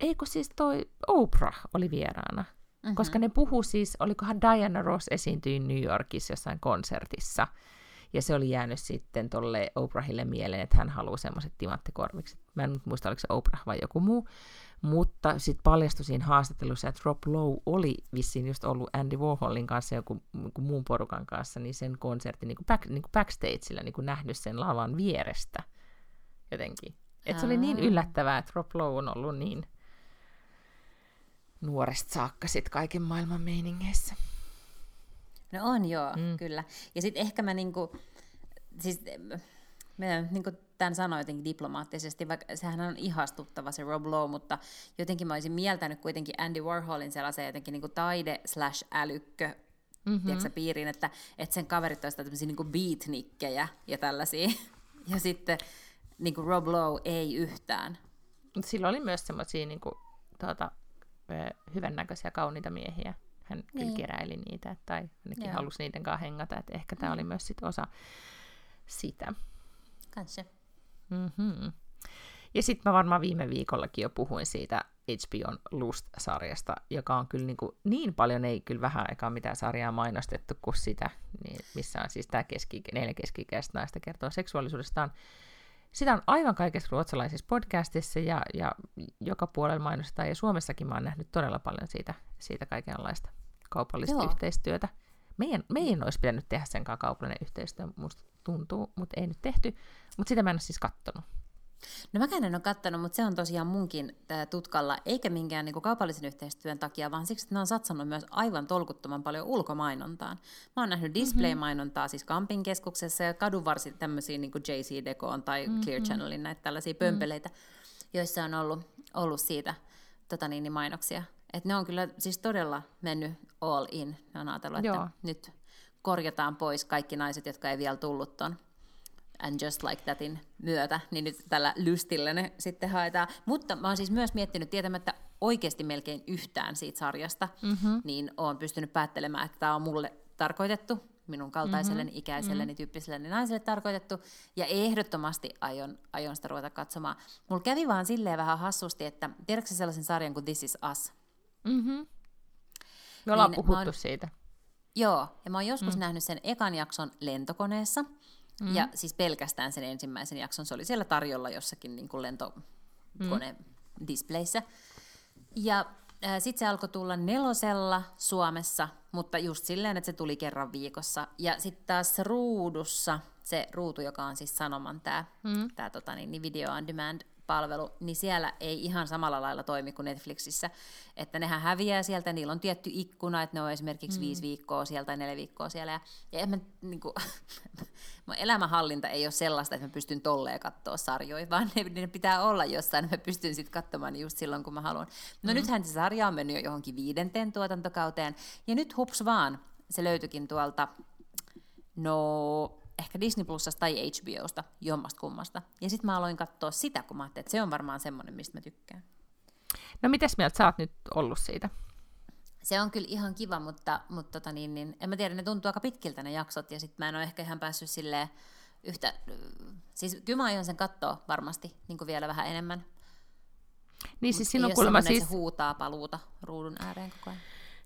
eikö siis toi Oprah oli vieraana? Mm-hmm. Koska ne puhuu siis, olikohan Diana Ross esiintyi New Yorkissa jossain konsertissa, ja se oli jäänyt sitten tolle Oprahille mieleen, että hän haluaa semmoiset timanttikorvikset. Mä en nyt muista, oliko se Oprah vai joku muu, mutta sitten paljastui siinä haastattelussa, että Rob Lowe oli vissiin just ollut Andy Warholin kanssa ja joku, joku muun porukan kanssa, niin sen konsertin niin kuin back, niin kuin backstagella niin kuin nähnyt sen lavan vierestä jotenkin. Että se oli niin yllättävää, että Rob Lowe on ollut niin nuoresta saakka sit kaiken maailman meiningeissä. No on joo, mm. kyllä. Ja sitten ehkä mä niinku, siis mä niinku tämän sanoin jotenkin diplomaattisesti, vaikka sehän on ihastuttava se Rob Lowe, mutta jotenkin mä olisin mieltänyt kuitenkin Andy Warholin sellaisen jotenkin niinku taide slash älykkö, mm-hmm. tiedätkö, piiriin, että, että sen kaverit olisivat tämmöisiä niinku beatnikkejä ja tällaisia. Ja sitten niinku Rob Lowe ei yhtään. Mutta sillä oli myös semmoisia niinku tuota hyvännäköisiä, kauniita miehiä. Hän kyllä niin. keräili niitä, tai ainakin Joo. halusi niiden kanssa hengata. Et ehkä tämä mm. oli myös sit osa sitä. Kanssa. Mm-hmm. Ja sitten mä varmaan viime viikollakin jo puhuin siitä H B O:n Lust-sarjasta, joka on kyllä niin, kuin, niin paljon, ei kyllä vähän aikaa mitään sarjaa mainostettu kuin sitä, niin missä on siis tämä keski, neljä keski-ikäistä naista kertoo seksuaalisuudestaan. Sitä on aivan kaikessa ruotsalaisissa podcastissa ja, ja joka puolella mainostetaan, ja Suomessakin mä oon nähnyt todella paljon siitä, siitä kaikenlaista kaupallista Joo. yhteistyötä. Meidän, meidän olisi pitänyt tehdä sen kanssa kaupallinen yhteistyö, musta tuntuu, mutta ei nyt tehty. Mutta sitä mä en ole siis kattonut. No mäkään en ole kattonut, mutta se on tosiaan munkin tutkalla, eikä minkään niin kuin kaupallisen yhteistyön takia, vaan siksi, että ne on satsannut myös aivan tolkuttoman paljon ulkomainontaan. Mä oon nähnyt display-mainontaa siis Kampin keskuksessa ja kadunvarsin tämmöisiä niin kuin J C Decoon tai mm-hmm. Clear Channelin näitä tällaisia pömpeleitä, joissa on ollut, ollut siitä tota niin, niin mainoksia. Et ne on kyllä siis todella mennyt all in. Ne on ajatellut, Joo. että nyt korjataan pois kaikki naiset, jotka ei vielä tullut ton And Just Like Thatin myötä, niin nyt tällä lystillä ne sitten haetaan. Mutta mä oon siis myös miettinyt tietämättä oikeasti melkein yhtään siitä sarjasta, mm-hmm. niin olen pystynyt päättelemään, että tämä on mulle tarkoitettu, minun kaltaiselleni, mm-hmm. ikäiselleni, mm-hmm. tyyppiselleni naiselle tarkoitettu, ja ehdottomasti aion, aion sitä ruveta katsomaan. Mulla kävi vaan silleen vähän hassusti, että tiedätkö sellaisen sarjan kuin This is Us? Mm-hmm. Me ollaan niin, puhuttu oon, siitä. Joo, ja mä oon joskus mm. nähnyt sen ekan jakson lentokoneessa, mm. ja siis pelkästään sen ensimmäisen jakson, se oli siellä tarjolla jossakin niin kuin lentokone-displayssä. Mm. Ja sitten se alkoi tulla nelosella Suomessa, mutta just silleen, että se tuli kerran viikossa. Ja sitten taas ruudussa, se ruutu, joka on siis Sanoman tämä mm. tota, niin video on demand-palvelu, niin siellä ei ihan samalla lailla toimi kuin Netflixissä. Että nehän häviää sieltä, niillä on tietty ikkuna, että ne on esimerkiksi mm. viisi viikkoa siellä tai neljä viikkoa siellä. Ja, ja en mä, niin kuin, mun elämänhallinta ei ole sellaista, että mä pystyn tolleen katsoa sarjoja, vaan ne, ne pitää olla jossain, mä pystyn sitten katsomaan just silloin, kun mä haluan. No mm. nythän se sarja on mennyt jo johonkin viidenteen tuotantokauteen, ja nyt hups vaan, se löytyikin tuolta, no ehkä Disney Plusasta tai H B O:sta, jommasta kummasta. Ja sitten mä aloin katsoa sitä, kun mä ajattelin, että se on varmaan semmoinen, mistä mä tykkään. No mitäs mieltä sä oot nyt ollut siitä? Se on kyllä ihan kiva, mutta, mutta tota niin, niin, en mä tiedä, ne tuntuu aika pitkiltä ne jaksot, ja sit mä en ole ehkä ihan päässyt silleen yhtä, siis kyllä mä aion sen katsoa varmasti niin kuin vielä vähän enemmän. Niin siis silloin kuulemma siis... se huutaa paluuta ruudun ääreen koko ajan.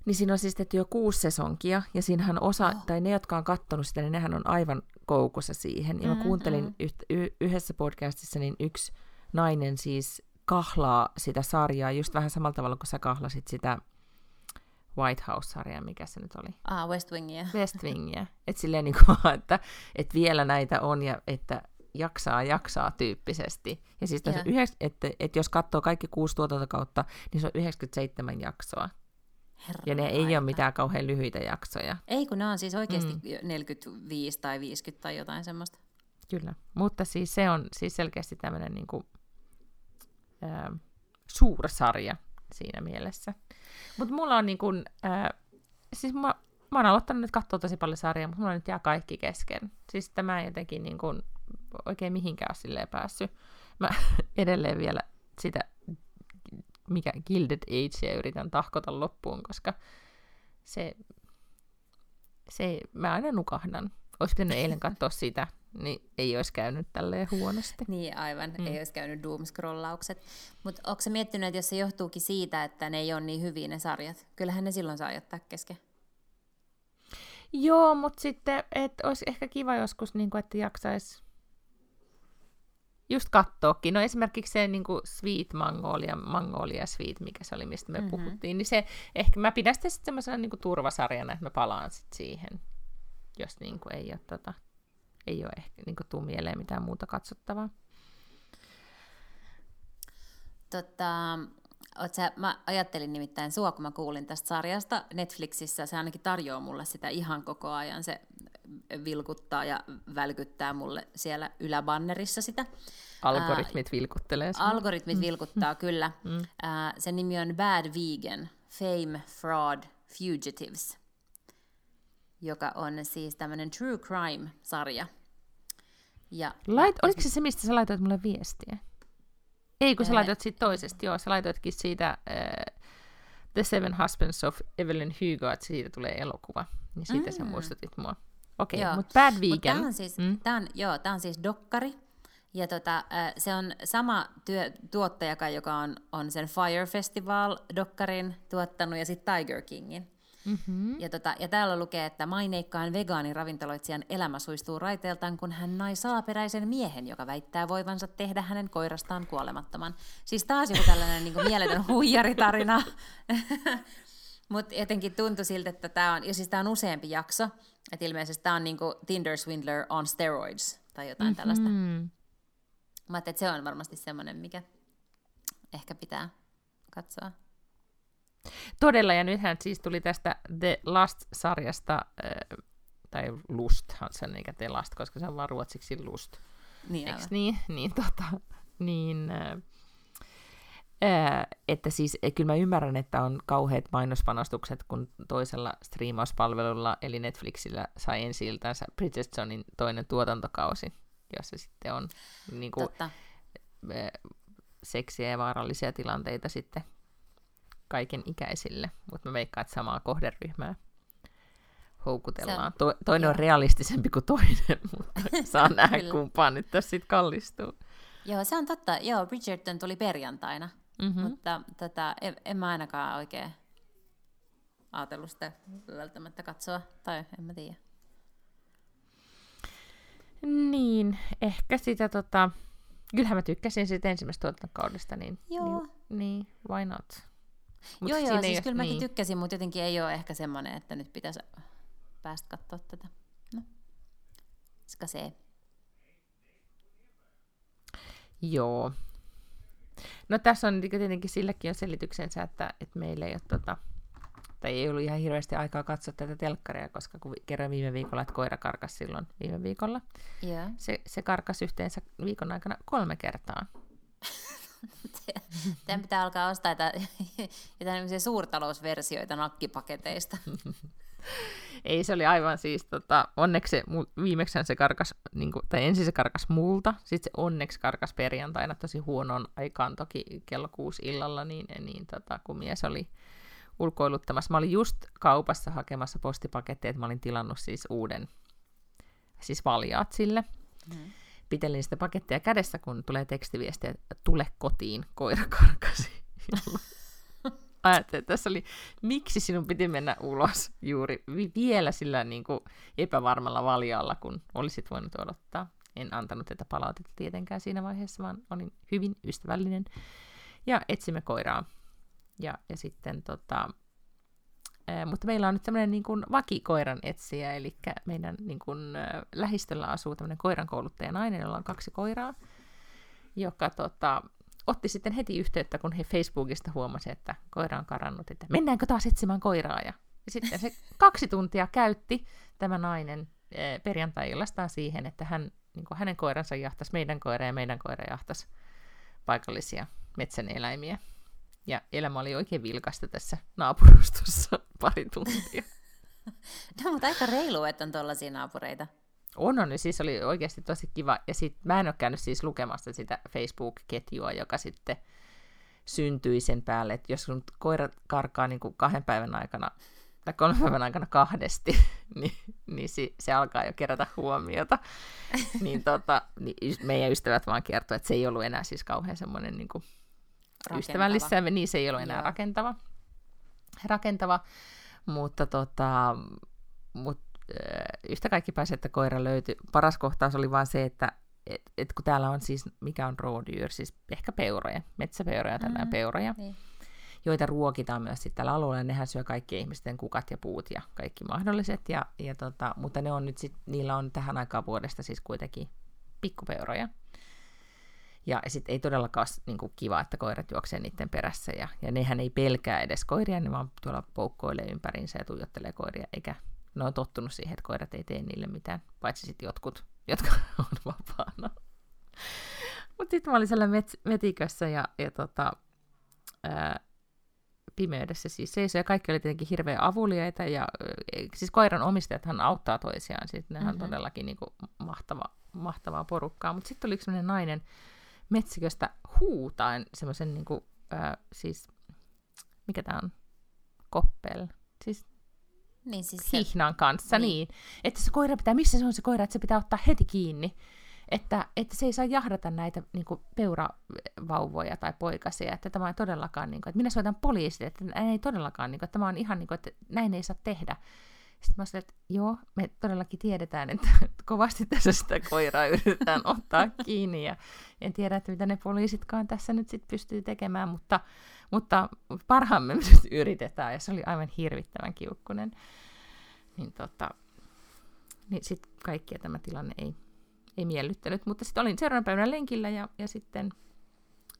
Niin siinä on siis tehty jo kuusi sesonkia, ja siinähän osa, oh. tai ne, jotka on kattonut sitä, niin nehän on aivan koukussa siihen. Ja mä mm, kuuntelin mm. yh- yhdessä podcastissa, niin yksi nainen siis kahlaa sitä sarjaa, just vähän samalla tavalla kuin sä kahlasit sitä White House-sarjaa, mikä se nyt oli? Ah, West Wingia. West Wingia. Että silleen niin kuin, että, että vielä näitä on ja että jaksaa, jaksaa tyyppisesti. Ja siis yeah. yhdeks, että, että jos katsoo kaikki kuusi tuotantokautta, niin se on yhdeksänkymmentäseitsemän jaksoa. Herran ja ne aika. Ei ole mitään kauhean lyhyitä jaksoja. Ei, kun ne on siis oikeasti mm. neljäkymmentäviisi tai viisikymmentä tai jotain semmoista. Kyllä, mutta siis se on siis selkeästi tämmöinen niin kuin, äh, suursarja siinä mielessä. Mutta mulla on niin kuin, äh, siis mä, mä oon aloittanut nyt katsoa tosi paljon sarjaa, mutta mulla nyt jää kaikki kesken. Siis tämä ei jotenkin niin kuin oikein mihinkään ole silleen päässyt. Mä edelleen vielä sitä, mikä Gilded Agea yritän tahkota loppuun, koska se, se mä aina nukahdan. Olisi pitänyt eilen katsoa sitä, niin ei olisi käynyt tälleen huonosti. Niin aivan, mm. ei olisi käynyt doomscrollaukset. Mutta ootko sä miettinyt, että jos se johtuukin siitä, että ne ei ole niin hyviä ne sarjat? Kyllähän ne silloin saa jättää kesken. Joo, mutta sitten et olisi ehkä kiva joskus, niin kun, että jaksaisi just katsoakin. No esimerkiksi se niin kuin Sweet Magnolia, Magnolia Sweet, mikä se oli, mistä me mm-hmm. puhuttiin, niin se ehkä mä pidän sitä sitten semmoisena niin kuin turvasarjana, että mä palaan sitten siihen, jos niin kuin ei ole, tota, ei ole ehkä niin kuin tuu mieleen mitään muuta katsottavaa. Tota, oot sä, mä ajattelin nimittäin sua, kun mä kuulin tästä sarjasta Netflixissä, se ainakin tarjoaa mulle sitä ihan koko ajan, se vilkuttaa ja välkyttää mulle siellä yläbannerissa sitä. Algoritmit äh, vilkuttelee. Sen. Algoritmit mm. vilkuttaa, mm. kyllä. Mm. Äh, sen nimi on Bad Vegan, Fame, Fraud, Fugitives, joka on siis tämmöinen true crime-sarja. Ja Lait, oliko se se, mistä sä laitoit mulle viestiä? Ei, kun sä laitoit siitä toisesta, joo, sä laitoitkin siitä uh, The Seven Husbands of Evelyn Hugo, että siitä tulee elokuva, niin siitä mm. sä muistutit mua. Okei, okay, mutta Bad Vegan. Mut tämä on, siis, mm. on siis dokkari, ja tota, se on sama työ, tuottaja, joka on, on sen Fire Festival-dokkarin tuottanut, ja sitten Tiger Kingin. Mm-hmm. Ja, tota, ja täällä lukee, että maineikkaan vegaanin-ravintoloitsijan elämä suistuu raiteeltaan, kun hän nai salaperäisen miehen, joka väittää voivansa tehdä hänen koirastaan kuolemattoman. Siis taas joku tällainen niin kuin mieletön huijaritarina. Mutta jotenkin tuntui siltä, että tämä on, ja siis tää on useampi jakso, että ilmeisesti tämä on niinku Tinder Swindler on steroids tai jotain mm-hmm. tällaista. Mä ajattelin, että se on varmasti semmoinen, mikä ehkä pitää katsoa. Todella, ja nythän siis tuli tästä The Last-sarjasta, äh, tai Lusthan sen, eikä The Last, koska se on vaan ruotsiksi Lust. Niin, eiks niin? Niin, tota, niin äh, Öö, että siis kyllä mä ymmärrän, että on kauheat mainospanostukset, kun toisella striimauspalvelulla, eli Netflixillä, sai ensi-iltansa Bridgertonin toinen tuotantokausi, jossa sitten on niin kuin, öö, seksiä ja vaarallisia tilanteita sitten kaiken ikäisille, mutta mä veikkaan, että samaa kohderyhmää houkutellaan. To- toinen joo. on realistisempi kuin toinen, mutta saa nähdä kumpaan nyt tässä sit kallistuu. Joo, se on totta. Joo, Bridgerton tuli perjantaina, mm-hmm. mutta tätä, en, en mä ainakaan oikein ajatellut sitä välttämättä katsoa, tai en mä tiedä. Niin, ehkä sitä tota... Kyllähän mä tykkäsin siitä ensimmäisestä tuotantokaudesta, niin, niin, niin why not? Mut joo, joo, siis kyllä mäkin niin. tykkäsin, mutta jotenkin ei ole ehkä semmoinen, että nyt pitäisi päästä katsoa tätä. No, ska se. Joo. No tässä on tietenkin silläkin on selityksensä, että, että meillä ei ole tota, tai ei ollut ihan hirveästi aikaa katsoa tätä telkkaria, koska kun kerran viime viikolla, että koira karkasi silloin viime viikolla, yeah. se, se karkasi yhteensä viikon aikana kolme kertaa. Tämän pitää alkaa ostaa jotain suurtalousversioita nakkipaketeista. Ei, se oli aivan siis, tota, onneksi se, viimeksi se karkas, niin kuin, tai ensin se karkas multa, sitten se onneksi karkas perjantaina tosi huonoon aikaan, toki kello kuusi illalla, niin, niin tota, kun mies oli ulkoiluttamassa. Mä olin just kaupassa hakemassa postipaketteja, mä olin tilannut siis uuden, siis valjaat sille. Mm. Pitelin sitä pakettia kädessä, kun tulee tekstiviestiä, että tule kotiin, koira karkasi. Ajattelin, että tässä oli, miksi sinun piti mennä ulos juuri vielä sillä niin kuin epävarmalla valjaalla, kun olisit voinut odottaa. En antanut tätä palautetta tietenkään siinä vaiheessa, vaan olin hyvin ystävällinen. Ja etsimme koiraa. Ja, ja sitten, tota, ää, mutta meillä on nyt tämmöinen niin kuin vakikoiran etsijä, eli meidän niin kuin, ä, lähistöllä asuu tämmöinen koirankouluttaja nainen, jolla on kaksi koiraa, joka tota, otti sitten heti yhteyttä, kun he Facebookista huomasi, että koira on karannut, että mennäänkö taas etsimään koiraa. Ja, ja sitten se kaksi tuntia käytti tämä nainen ää, perjantai-illastaan siihen, että hän, niin kuin hänen koiransa jahtasi meidän koiraa ja meidän koira jahtasi paikallisia metsän eläimiä. Ja elämä oli oikein vilkasta tässä naapurustossa pari tuntia. No, mutta aika reilu, että on tuollaisia naapureita. On, on. Siis oli oikeasti tosi kiva. Ja sit mä en ole käynyt siis lukemassa sitä Facebook-ketjua, joka sitten syntyi sen päälle, että jos sun koirat karkaa niin kuin kahden päivän aikana tai kolmen päivän aikana kahdesti, niin, niin se, se alkaa jo kerätä huomiota. Niin, tota, niin meidän ystävät vaan kertoi, että se ei ollut enää siis kauhean semmoinen... Niin kuin ystävällisessä, niin se ei ole enää Joo. rakentava, rakentava. Mutta tota, mut, yhtä kaikki pääsi, että koira löytyi. Paras kohtaus oli vaan se, että et, et kun täällä on siis, mikä on roadyyr, siis ehkä peuroja, metsäpeuroja, tällainen mm-hmm. peuroja, niin. joita ruokitaan myös sitten tällä alueella. Nehän syö kaikki ihmisten kukat ja puut ja kaikki mahdolliset, ja, ja tota, mutta ne on nyt sit, niillä on tähän aikaan vuodesta siis kuitenkin pikkupeuroja. Ja sitten ei todellakaan ole niin kuin kiva, että koirat juoksevat niiden perässä. Ja, ja nehän ei pelkää edes koiria, ne vaan tuolla poukkoilee ympäriinsä ja tuijottelee koiria. Eikä ne on tottunut siihen, että koirat ei tee niille mitään, paitsi sitten jotkut, jotka on vapaana. Mutta sitten mä olin siellä met- metikössä ja, ja tota, ää, pimeydessä siis seisoi. Ja kaikki oli tietenkin hirveän avuliaita. Ja, siis koiran omistajathan auttaa toisiaan. Siis nehän on mm-hmm. todellakin niin kuin mahtava, mahtavaa porukkaa. Mutta sitten oli yksi sellainen nainen metsiköstä huutaan semmoisen niinku, äh, siis, mikä tää on, koppel, siis, niin, siis hihnan se... kanssa, niin. niin, että se koira pitää, missä se on se koira, että se pitää ottaa heti kiinni, että, että se ei saa jahdata näitä niinku, peuravauvoja tai poikasia, että tämä on todellakaan, niinku, että minä soitan poliisille, että näin ei todellakaan, niinku, että tämä on ihan, niinku, että näin ei saa tehdä. Sitten mä sanoin, että joo, me todellakin tiedetään, että kovasti tässä sitä koiraa yritetään ottaa kiinni. Ja en tiedä, että mitä ne poliisitkaan tässä nyt sitten pystyy tekemään, mutta, mutta parhaamme me nyt yritetään. Ja se oli aivan hirvittävän kiukkunen. Niin, tota, niin sitten kaikkia tämä tilanne ei, ei miellyttänyt. Mutta sitten olin seuraavan päivänä lenkillä ja, ja sitten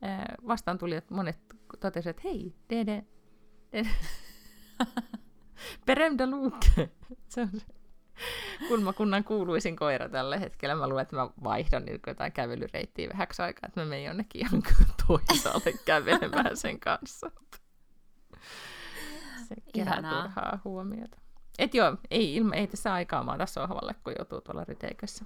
ää, vastaan tuli, että monet totesivat, että hei, dede, dede. Berömda Luke. Se on se kulmakunnan kuuluisin koira tällä hetkellä. Mä luulen, että mä vaihdon niin jotain kävelyreittiä vähäksi aikaa, että mä menen jonnekin ihan toisaalle kävelemään sen kanssa. Se kerää turhaa huomiota. Et joo, ei, ilma, ei tässä aikaa maata sohvalle, kun joutuu tuolla ryteikössä.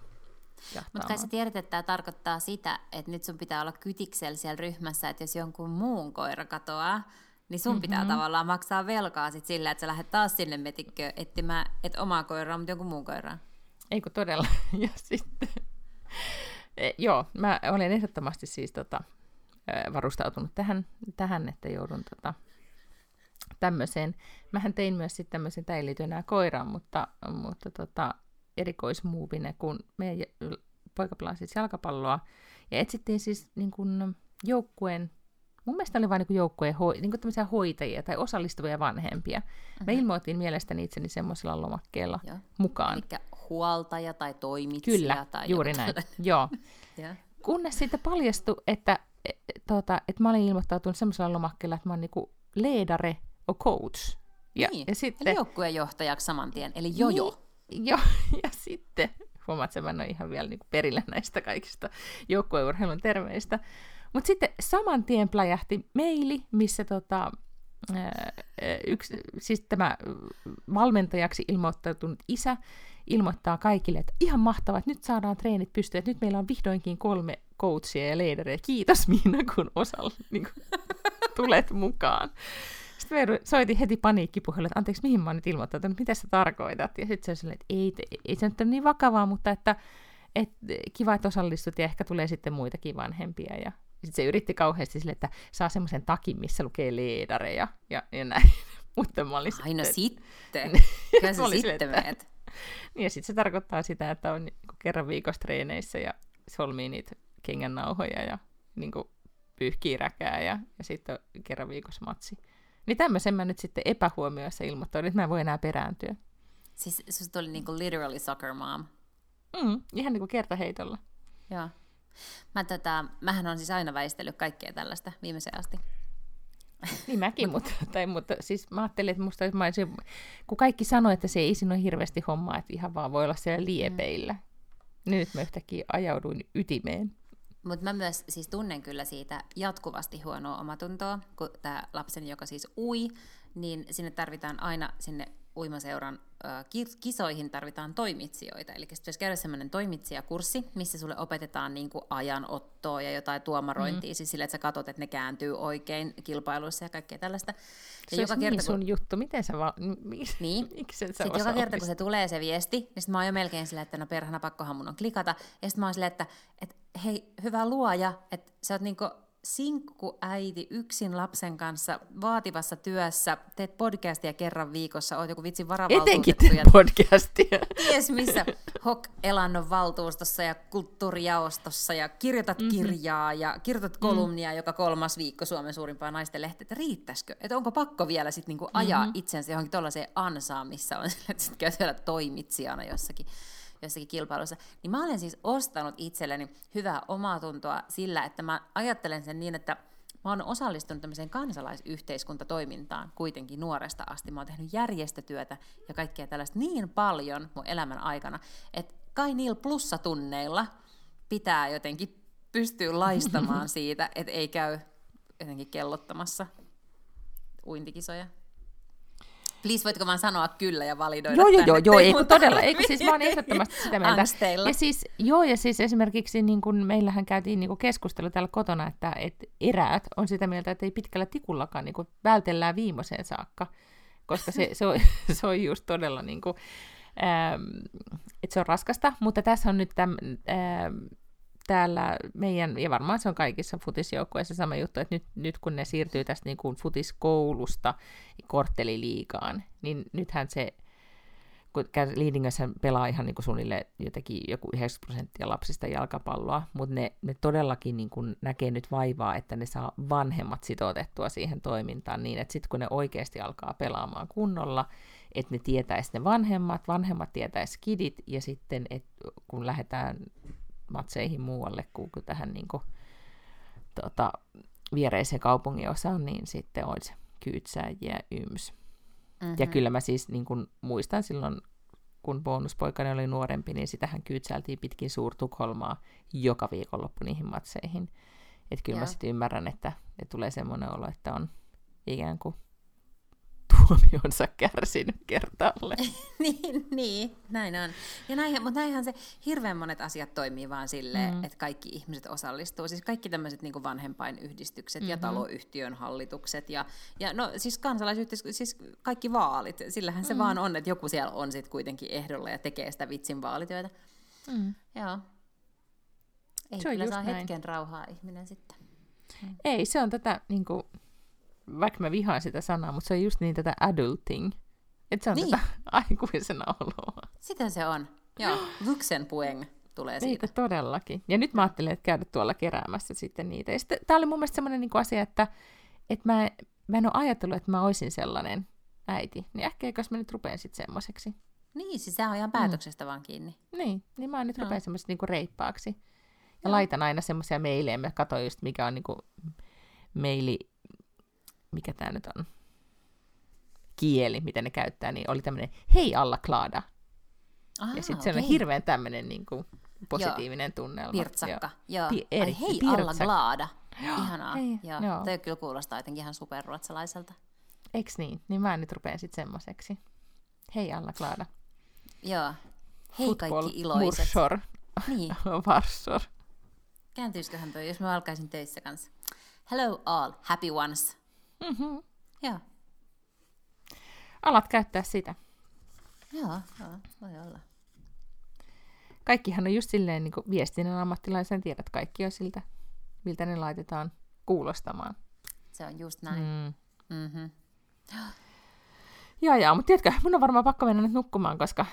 Mutta kai sä tiedät, että tämä tarkoittaa sitä, että nyt sun pitää olla kytiksellä siellä ryhmässä, että jos jonkun muun koira katoaa, niin sun mm-hmm. pitää tavallaan maksaa velkaa sit sillä, että sä lähdet taas sinne metikköön etsimään, et omaa koiraa, mutta jonkun muun koiraa. Eikö todella. Ja sitten, e, joo, mä olen ehdottomasti siis tota, varustautunut tähän, tähän, että joudun tota, tämmöiseen. Mähän tein myös sitten tämmöisen, tämä ei liity enää koiraan, mutta, mutta tota, erikoismuuvinen, kun meidän poika pelasi siis jalkapalloa ja etsittiin siis niin kuin joukkueen, mun mielestä oli vain niin kuin joukkueen hoi, niin kuin tämmöisiä hoitajia tai osallistuvia vanhempia. Uh-huh. Mä ilmoitin mielestäni itseni semmoisella lomakkeella joo. mukaan. Eli huoltaja tai toimitsija. Kyllä, tai juuri joku. Näin. Joo. yeah. Kunnes siitä paljastui, että, et, tota, että mä olin ilmoittautunut semmoisella lomakkeella, että mä oon niin kuin leedare or coach. Ja, niin. ja sitten, eli joukkueen johtajaksi saman tien, eli jojo. Niin, joo, ja sitten huomaat, että mä en ole ihan vielä niin kuin perillä näistä kaikista joukkueurheilun termeistä. Mutta sitten saman tien pläjähti meili, missä tota, yksi, siis tämä valmentajaksi ilmoittautunut isä ilmoittaa kaikille, että ihan mahtavaa, että nyt saadaan treenit pystyä, että nyt meillä on vihdoinkin kolme coachia ja leidereä. Kiitos Miina, kun osalla niin kun tulet mukaan. Sitten me soitin heti paniikkipuhelua, että anteeksi, mihin mä oon nyt ilmoittanut, mitä sä tarkoitat? Ja sitten se on silleen, että ei, ei, ei se nyt ole niin vakavaa, mutta että, että kiva, että osallistut ja ehkä tulee sitten muitakin vanhempia. Ja sitten se yritti kauheasti sille, että saa semmoisen takin, missä lukee leedareja ja, ja näin. Mutta mä olin sitten... Aina sitten. Kyllä sä sitten menet. Niin ja sitten se tarkoittaa sitä, että on niin kuin kerran viikossa treeneissä ja solmii niitä kengännauhoja ja niin kuin pyyhkii räkää ja, ja sitten kerran viikossa matsi. Niin tämmöisen mä nyt sitten epähuomioissa ilmoittoin, että mä en voi enää perääntyä. Siis susta oli niinku literally soccer mom. Mm, ihan niinku kertaheitolla. Joo. Mä tätä, mähän on siis aina väistellyt kaikkea tällaista viimeiseen asti. Niin mäkin, mutta, tai, mutta siis mä ajattelin, että musta mä olisin, kun kaikki sanoi, että se ei siinä ole hirveästi hommaa, että ihan vaan voi olla siellä liepeillä. Mm. Niin nyt mä yhtäkkiä ajauduin ytimeen. Mutta mä myös siis tunnen kyllä siitä jatkuvasti huonoa omatuntoa, kun tää lapseni, joka siis ui, niin sinne tarvitaan aina sinne uimaseuran uh, kisoihin tarvitaan toimitsijoita. Eli sitten pitäisi käydä semmoinen toimitsijakurssi, missä sulle opetetaan niinku ajanottoa ja jotain tuomarointia, mm. siis sille, että sä katot, että ne kääntyy oikein kilpailuissa ja kaikkea tällaista. Se on niin kun... sun juttu, miten sä vaan... Miksi niin. Sä sitten joka kerta, opista? Kun se tulee se viesti, niin sitten mä oon jo melkein silleen, että no perhana, pakkohan mun on klikata. Ja sitten mä oon silleen, että, että hei, hyvä luoja, että sä oot niinku... sinkkuäiti yksin lapsen kanssa vaativassa työssä, teet podcastia kerran viikossa, oot joku vitsin varavaltuutettu. Etenkin podcastia. Ties missä H O K-elannon valtuustossa ja kulttuurijaostossa ja kirjoitat mm-hmm. kirjaa ja kirjoitat kolumnia mm-hmm. joka kolmas viikko Suomen suurimpaa naisten lehteä, että riittäisikö? Että onko pakko vielä sit niinku ajaa mm-hmm. itsensä johonkin tuollaiseen ansaan, missä on sille, että sit käy siellä toimitsijana jossakin. jossakin kilpailussa, niin mä olen siis ostanut itselleni hyvää omaatuntoa sillä, että mä ajattelen sen niin, että mä oon osallistunut tämmöiseen kansalaisyhteiskuntatoimintaan kuitenkin nuoresta asti. Mä oon tehnyt järjestötyötä ja kaikkea tällaista niin paljon mun elämän aikana, että kai niillä plussatunneilla pitää jotenkin pystyä laistamaan siitä, että ei käy jotenkin kellottamassa uintikisoja. Please, voitko vaan sanoa kyllä ja validoida joo, tänne? Joo, joo, ei kun todella, eikö siis vaan ehdottomasti sitä mieltä. Ansteilla. Ja siis, joo, ja siis esimerkiksi niin kun meillähän käytiin niin kun keskustelu täällä kotona, että et eräät on sitä mieltä, että ei pitkällä tikullakaan niin kun vältellään viimeiseen saakka, koska se, se, on, se on just todella, niin kun, ähm, että se on raskasta, mutta tässä on nyt tämän... Ähm, täällä meidän, ja varmaan se on kaikissa futisjoukkueissa sama juttu, että nyt, nyt kun ne siirtyy tästä niin kuin futiskoulusta kortteliliigaan, niin nythän se, kun Liidingössä pelaa ihan niin kuin suunnilleen jotakin joku yhdeksänkymmentä prosenttia lapsista jalkapalloa, mutta ne, ne todellakin niin kuin näkee nyt vaivaa, että ne saa vanhemmat sitoutettua siihen toimintaan niin, että sitten kun ne oikeasti alkaa pelaamaan kunnolla, että ne tietäisi ne vanhemmat, vanhemmat tietäisi kidit, ja sitten että kun lähdetään matseihin muualle kuin tähän niin kuin, tota, viereiseen kaupungin osaan, niin sitten olisi kyytsääjiä yms. Mm-hmm. Ja kyllä mä siis niin kuin, muistan silloin, kun bonuspoikani oli nuorempi, niin sitähän kyydsäiltiin pitkin Suur-Tukholmaa joka viikonloppu niihin matseihin. Että kyllä yeah. mä sitten ymmärrän, että, että tulee semmoinen olo, että on ikään kuin huomionsa kärsinyt kertalle. niin, niin, näin on. Ja näinhän, mutta näinhän se hirveän monet asiat toimii vaan silleen, mm. että kaikki ihmiset osallistuu. Siis kaikki tämmöiset niin kuin vanhempainyhdistykset mm-hmm. ja taloyhtiön hallitukset ja, ja no siis kansalaisyhteiskunta, siis kaikki vaalit. Sillähän se mm. vaan on, että joku siellä on sitten kuitenkin ehdolla ja tekee sitä vitsin vaalityötä. Mm. Joo. Ei kyllä saa näin. Hetken rauhaa ihminen sitten. Mm. Ei, se on tätä, niin kuin, vaikka mä vihaan sitä sanaa, mutta se on just niin tätä adulting. Että se on niin. tätä aikuisena oloa. Sitä se on. Joo, vuksenpueng tulee siitä. Niitä todellakin. Ja nyt mä ajattelin, että käydä tuolla keräämässä sitten niitä. Ja sitten, tää oli mun mielestä semmoinen niin kuin asia, että, että mä, mä en ole ajatellut, että mä olisin sellainen äiti. Niin ähkeikös mä nyt rupean sitten semmoiseksi. Niin, siis sehän on ihan päätöksestä mm. vaan kiinni. Niin, niin mä nyt no. rupean semmoiseksi niin kuin reippaaksi. Ja laitan aina semmoisia meilejä, mä katsoin just mikä on niinku meili, mikä tää nyt on, kieli, mitä ne käyttää, niin oli tämmönen hei alla Klada. Aha, ja sitten okay. se on hirveän tämmönen niinku positiivinen joo. tunnelma. Pirtsakka, joo. Pi- eri, ai, hei pirtsak- alla Klada, ihanaa. Hei, joo. Joo. Toi kyllä kuulostaa jotenkin ihan superruotsalaiselta. Eiks niin? Niin mä nyt rupean sit semmoseksi. Hei alla Klada. Joo, hei Football, kaikki iloiset. Murshor, niin. Varsor. Kääntyisiköhän toi, jos mä alkaisin töissä kanssa. Hello all, happy ones. Mm-hmm. Joo. Alat käyttää sitä. Joo, joo, voi olla. Kaikkihan on just silleen, niin kuin viestinnän ammattilaisen tiedät, kaikki on siltä, miltä ne laitetaan kuulostamaan. Se on just näin. Mm. Mm-hmm. Joo, joo, mutta tiedätkö, mun on varmaan pakko mennä nyt nukkumaan, koska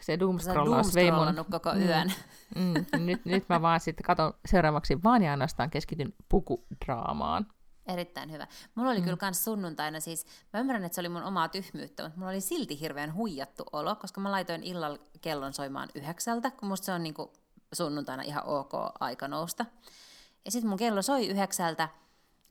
se doomscrollaus vei mun... koko yön. Mm, mm, nyt, nyt mä vaan sitten katon seuraavaksi vaan ja ainoastaan keskityn pukudraamaan. Erittäin hyvä. Mulla oli mm. kyllä kans sunnuntaina siis, mä ymmärrän, että se oli mun omaa tyhmyyttä, mutta mulla oli silti hirveän huijattu olo, koska mä laitoin illalla kellon soimaan yhdeksältä, kun musta se on niinku sunnuntaina ihan ok aika nousta. Ja sit mun kello soi yhdeksältä,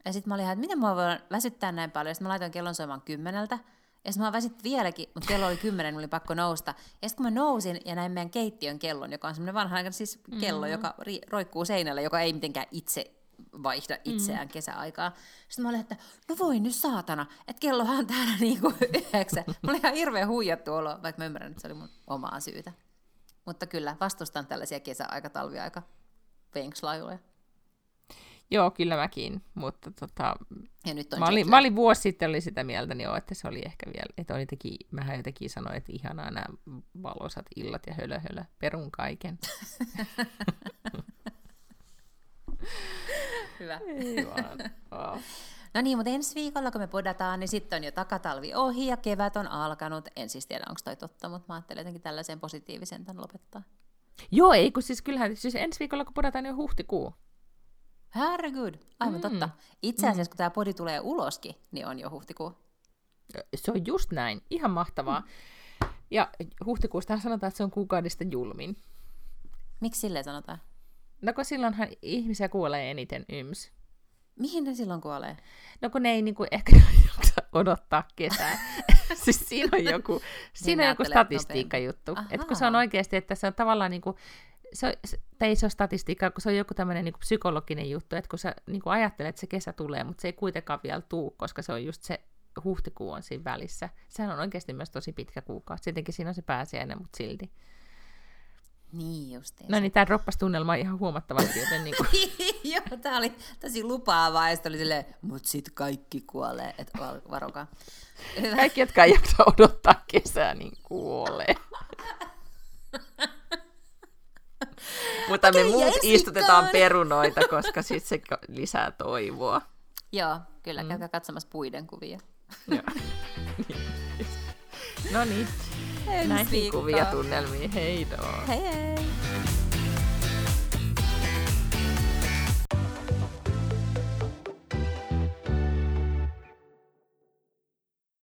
ja sit mä olin ihan, että miten mua voidaan väsyttää näin paljon, sit mä laitoin kellon soimaan kymmeneltä. Ja sitten mä väsit vieläkin, mutta kello oli kymmenen, oli pakko nousta. Ja sitten kun mä nousin ja näin meidän keittiön kellon, joka on semmoinen vanha aikainen siis kello, mm-hmm. joka ri- roikkuu seinällä, joka ei mitenkään itse vaihda itseään mm-hmm. kesäaikaa. Sitten mä olin, että no voi nyt saatana, että kellohan on täällä niinku yhdeksän. Mulla oli ihan hirveän huijattu olo, vaikka mä ymmärrän, että se oli mun omaa syytä. Mutta kyllä, vastustan tällaisia kesäaika, talviaika, venkslailuja. Joo, kyllä mäkin, mutta tota, mä, olin, mä olin vuosi sitten oli sitä mieltä, niin joo, että se oli ehkä vielä, että on jotenkin, mähän jotenkin sanoin, että ihanaa nämä valoisat illat ja hölö hölö, perun kaiken. Hyvä. Ei vaan. Oh. No niin, mutta ensi viikolla kun me podataan, niin sitten on jo takatalvi ohi ja kevät on alkanut. En siis tiedä, onko toi totta, mutta mä ajattelin jotenkin tällaisen positiivisen tämän lopettaa. Joo, ei kun siis kyllähän, siis ensi viikolla kun podataan, niin on huhtikuu. Herregud, aivan mm. totta. Itse asiassa, mm. kun tämä podi tulee uloskin, niin on jo huhtikuu. Se on just näin. Ihan mahtavaa. Mm. Ja huhtikuustahan sanotaan, että se on kuukaudesta julmin. Miksi silleen sanotaan? No kun silloinhan ihmisiä kuolee eniten yms. Mihin ne silloin kuolee? No kun ne ei niinku ehkä odottaa ketään. Siis siinä on joku, niin siinä on joku statistiikkajuttu. Että kun se on oikeasti, että se on tavallaan niinku... Se on, tai ei se ole statistiikkaa, kun se on joku tämmöinen niin psykologinen juttu, että kun sä niin kuin ajattelet, että se kesä tulee, mutta se ei kuitenkaan vielä tule, koska se on just se huhtikuu on siinä välissä. Sehän on oikeasti myös tosi pitkä kuukausi. Tietenkin siinä on se pääsiäinen, mutta silti. Niin justiin. No niin, tämä roppastunnelma on ihan huomattavasti, joten niin kuin... Joo, tämä oli tosi lupaavaa, ja sitten oli silleen, mut sit kaikki kuolee, et varokaa. Kaikki, jotka ei jaksa odottaa kesää, niin kuolee. Mutta me muut istutetaan perunoita, koska sitten se lisää toivoa. Joo, kyllä. Mm. Käykää katsomassa puiden kuvia. No niin, näihin kuvia tunnelmiin. Heidoo! Hei hei!